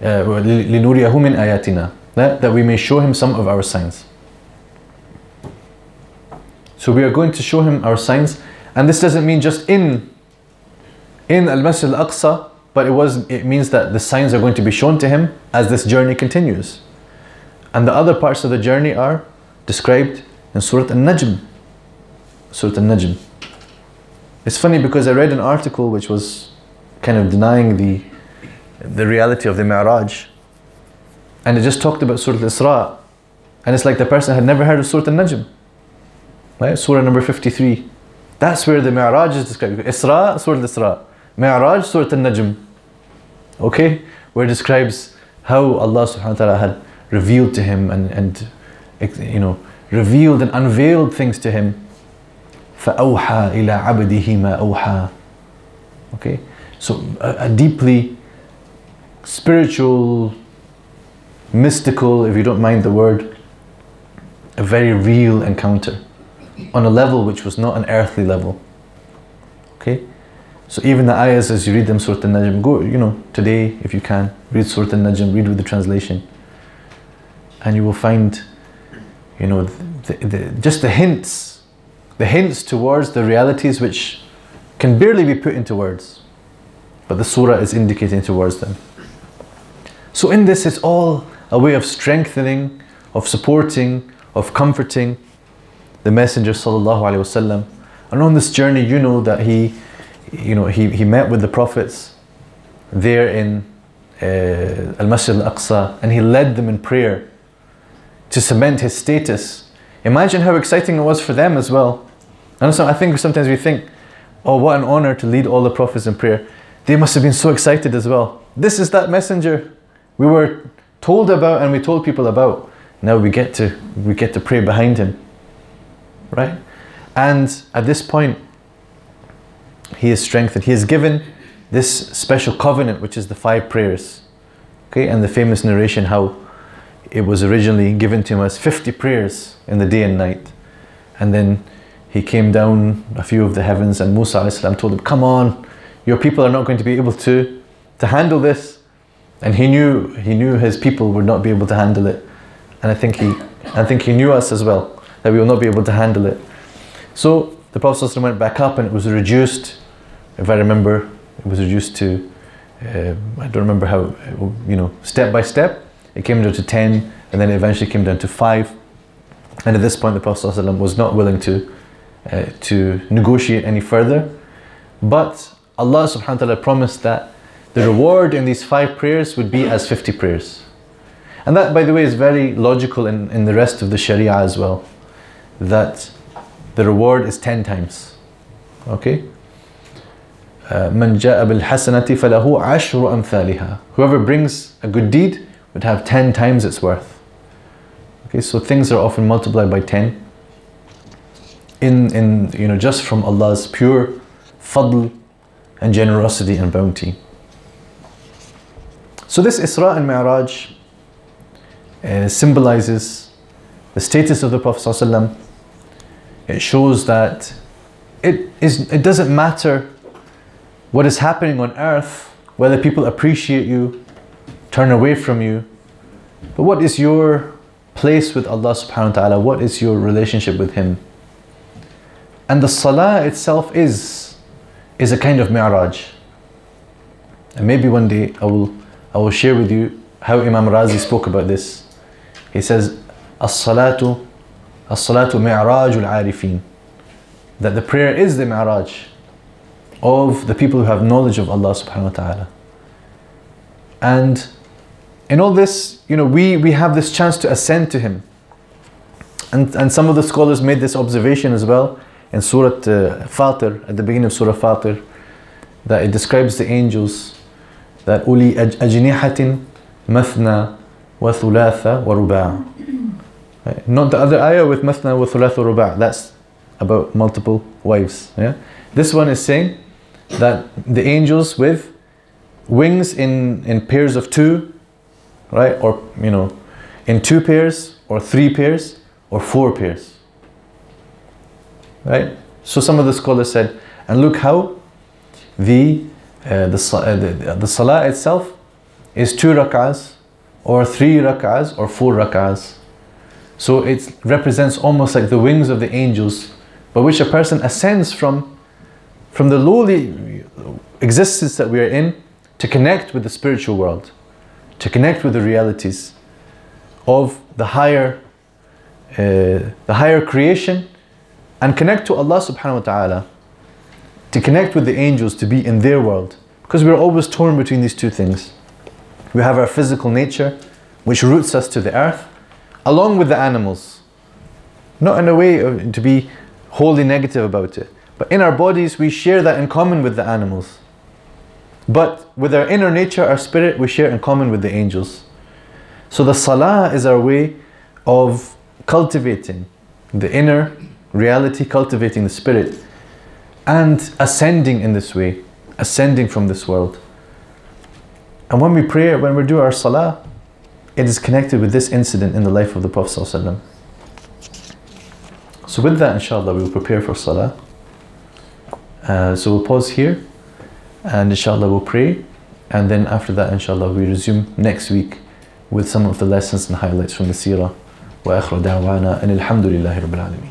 لِنُرِيَهُ مِنْ آيَاتِنَا, that, that we may show him some of our signs. So we are going to show him our signs, and this doesn't mean just in in Al-Masjid Al-Aqsa, but it was it means that the signs are going to be shown to him as this journey continues. And the other parts of the journey are described in Surah Al-Najm. Surah Al-Najm. It's funny because I read an article which was kind of denying the the reality of the Mi'raj, and it just talked about Surah Al-Isra, and it's like the person had never heard of Surah Al-Najm. Right? Surah number fifty-three. That's where the Mi'raj is described. Isra, Surah Al-Isra. Mi'raj, Surah Al-Najm. Okay? Where it describes how Allah subhanahu wa ta'ala had revealed to him and, and you know, revealed and unveiled things to him. فَأَوْحَى إِلَىٰ عَبْدِهِ مَا أَوْحَى. Okay, so a, a deeply spiritual, mystical, if you don't mind the word, a very real encounter on a level which was not an earthly level. Okay, so even the ayahs as you read them, Surah Al-Najm, go, you know, today if you can, read Surah Al-Najm, read with the translation, and you will find, you know, the, the, the, just the hints, the hints towards the realities which can barely be put into words, but the surah is indicating towards them. So in this, it's all a way of strengthening, of supporting, of comforting the Messenger Sallallahu Alaihi Wasallam. And on this journey, you know that he, you know, he, he met with the prophets there in uh, Al-Masjid Al-Aqsa, and he led them in prayer to cement his status. Imagine how exciting it was for them as well. And so I think sometimes we think, oh, what an honor to lead all the prophets in prayer. They must have been so excited as well. This is that messenger we were told about and we told people about. Now we get to, we get to pray behind him, right? And at this point, he is strengthened. He is given this special covenant, which is the five prayers. Okay, and the famous narration how it was originally given to him as fifty prayers in the day and night. And then he came down a few of the heavens, and Musa alayhi salam told him, come on, your people are not going to be able to, to handle this. And he knew, he knew his people would not be able to handle it. And I think he, I think he knew us as well, that we will not be able to handle it. So the Prophet ﷺ went back up, and it was reduced, if I remember, it was reduced to, uh, I don't remember how, you know, step by step. It came down to ten, and then it eventually came down to five. And at this point, the Prophet ﷺ was not willing to, uh, to negotiate any further. But Allah subhanahu wa ta'ala promised that the reward in these five prayers would be as fifty prayers. And that, by the way, is very logical in, in the rest of the Sharia as well, that the reward is ten times. Okay? مَنْ جَاءَ بِالْحَسَنَةِ فَلَهُ عَشْرُ أَمْثَالِهَا. Whoever brings a good deed would have ten times its worth. Okay, so things are often multiplied by ten. In, in, you know, just from Allah's pure fadl and generosity and bounty. So this Isra and Mi'raj uh, symbolizes the status of the Prophet ﷺ. It shows that it, is, it doesn't matter what is happening on earth, whether people appreciate you, turn away from you, but what is your place with Allah subhanahu wa ta'ala? What is your relationship with Him? And the salah itself is, is a kind of mi'raj. And maybe one day I will, I will share with you how Imam Razi spoke about this. He says, as-salatu As-salatu mi'rajul arifin. That the prayer is the mi'raj of the people who have knowledge of Allah subhanahu wa ta'ala. And in all this, you know, we, we have this chance to ascend to Him. And, and some of the scholars made this observation as well in Surah uh, Fatir, at the beginning of Surah Fatir, that it describes the angels, that uli ajnihatin mathna wa thulatha wa ruba'a. Right. Not the other ayah with mathna wa thulatha wa ruba', that's about multiple wives. Yeah? This one is saying that the angels with wings in, in pairs of two, right? Or, you know, in two pairs, or three pairs, or four pairs. Right? So some of the scholars said, and look how the, uh, the, uh, the, the salah itself is two rak'ahs, or three rak'ahs, or four rak'ahs. So it represents almost like the wings of the angels, by which a person ascends from, from the lowly existence that we are in to connect with the spiritual world, to connect with the realities of the higher, uh, the higher creation, and connect to Allah subhanahu wa ta'ala, to connect with the angels, to be in their world. Because we are always torn between these two things. We have our physical nature, which roots us to the earth, along with the animals, not in a way of, to be wholly negative about it, but in our bodies we share that in common with the animals, but with our inner nature, our spirit, we share in common with the angels. So the salah is our way of cultivating the inner reality, cultivating the spirit, and ascending in this way, ascending from this world. And when we pray, when we do our salah, it is connected with this incident in the life of the Prophet ﷺ. So with that, inshallah, we will prepare for salah. Uh, so we'll pause here, and inshallah we'll pray, and then after that, inshallah, we resume next week with some of the lessons and highlights from the seerah. وآخر دعوانا أن الحمد لله رب العالمين.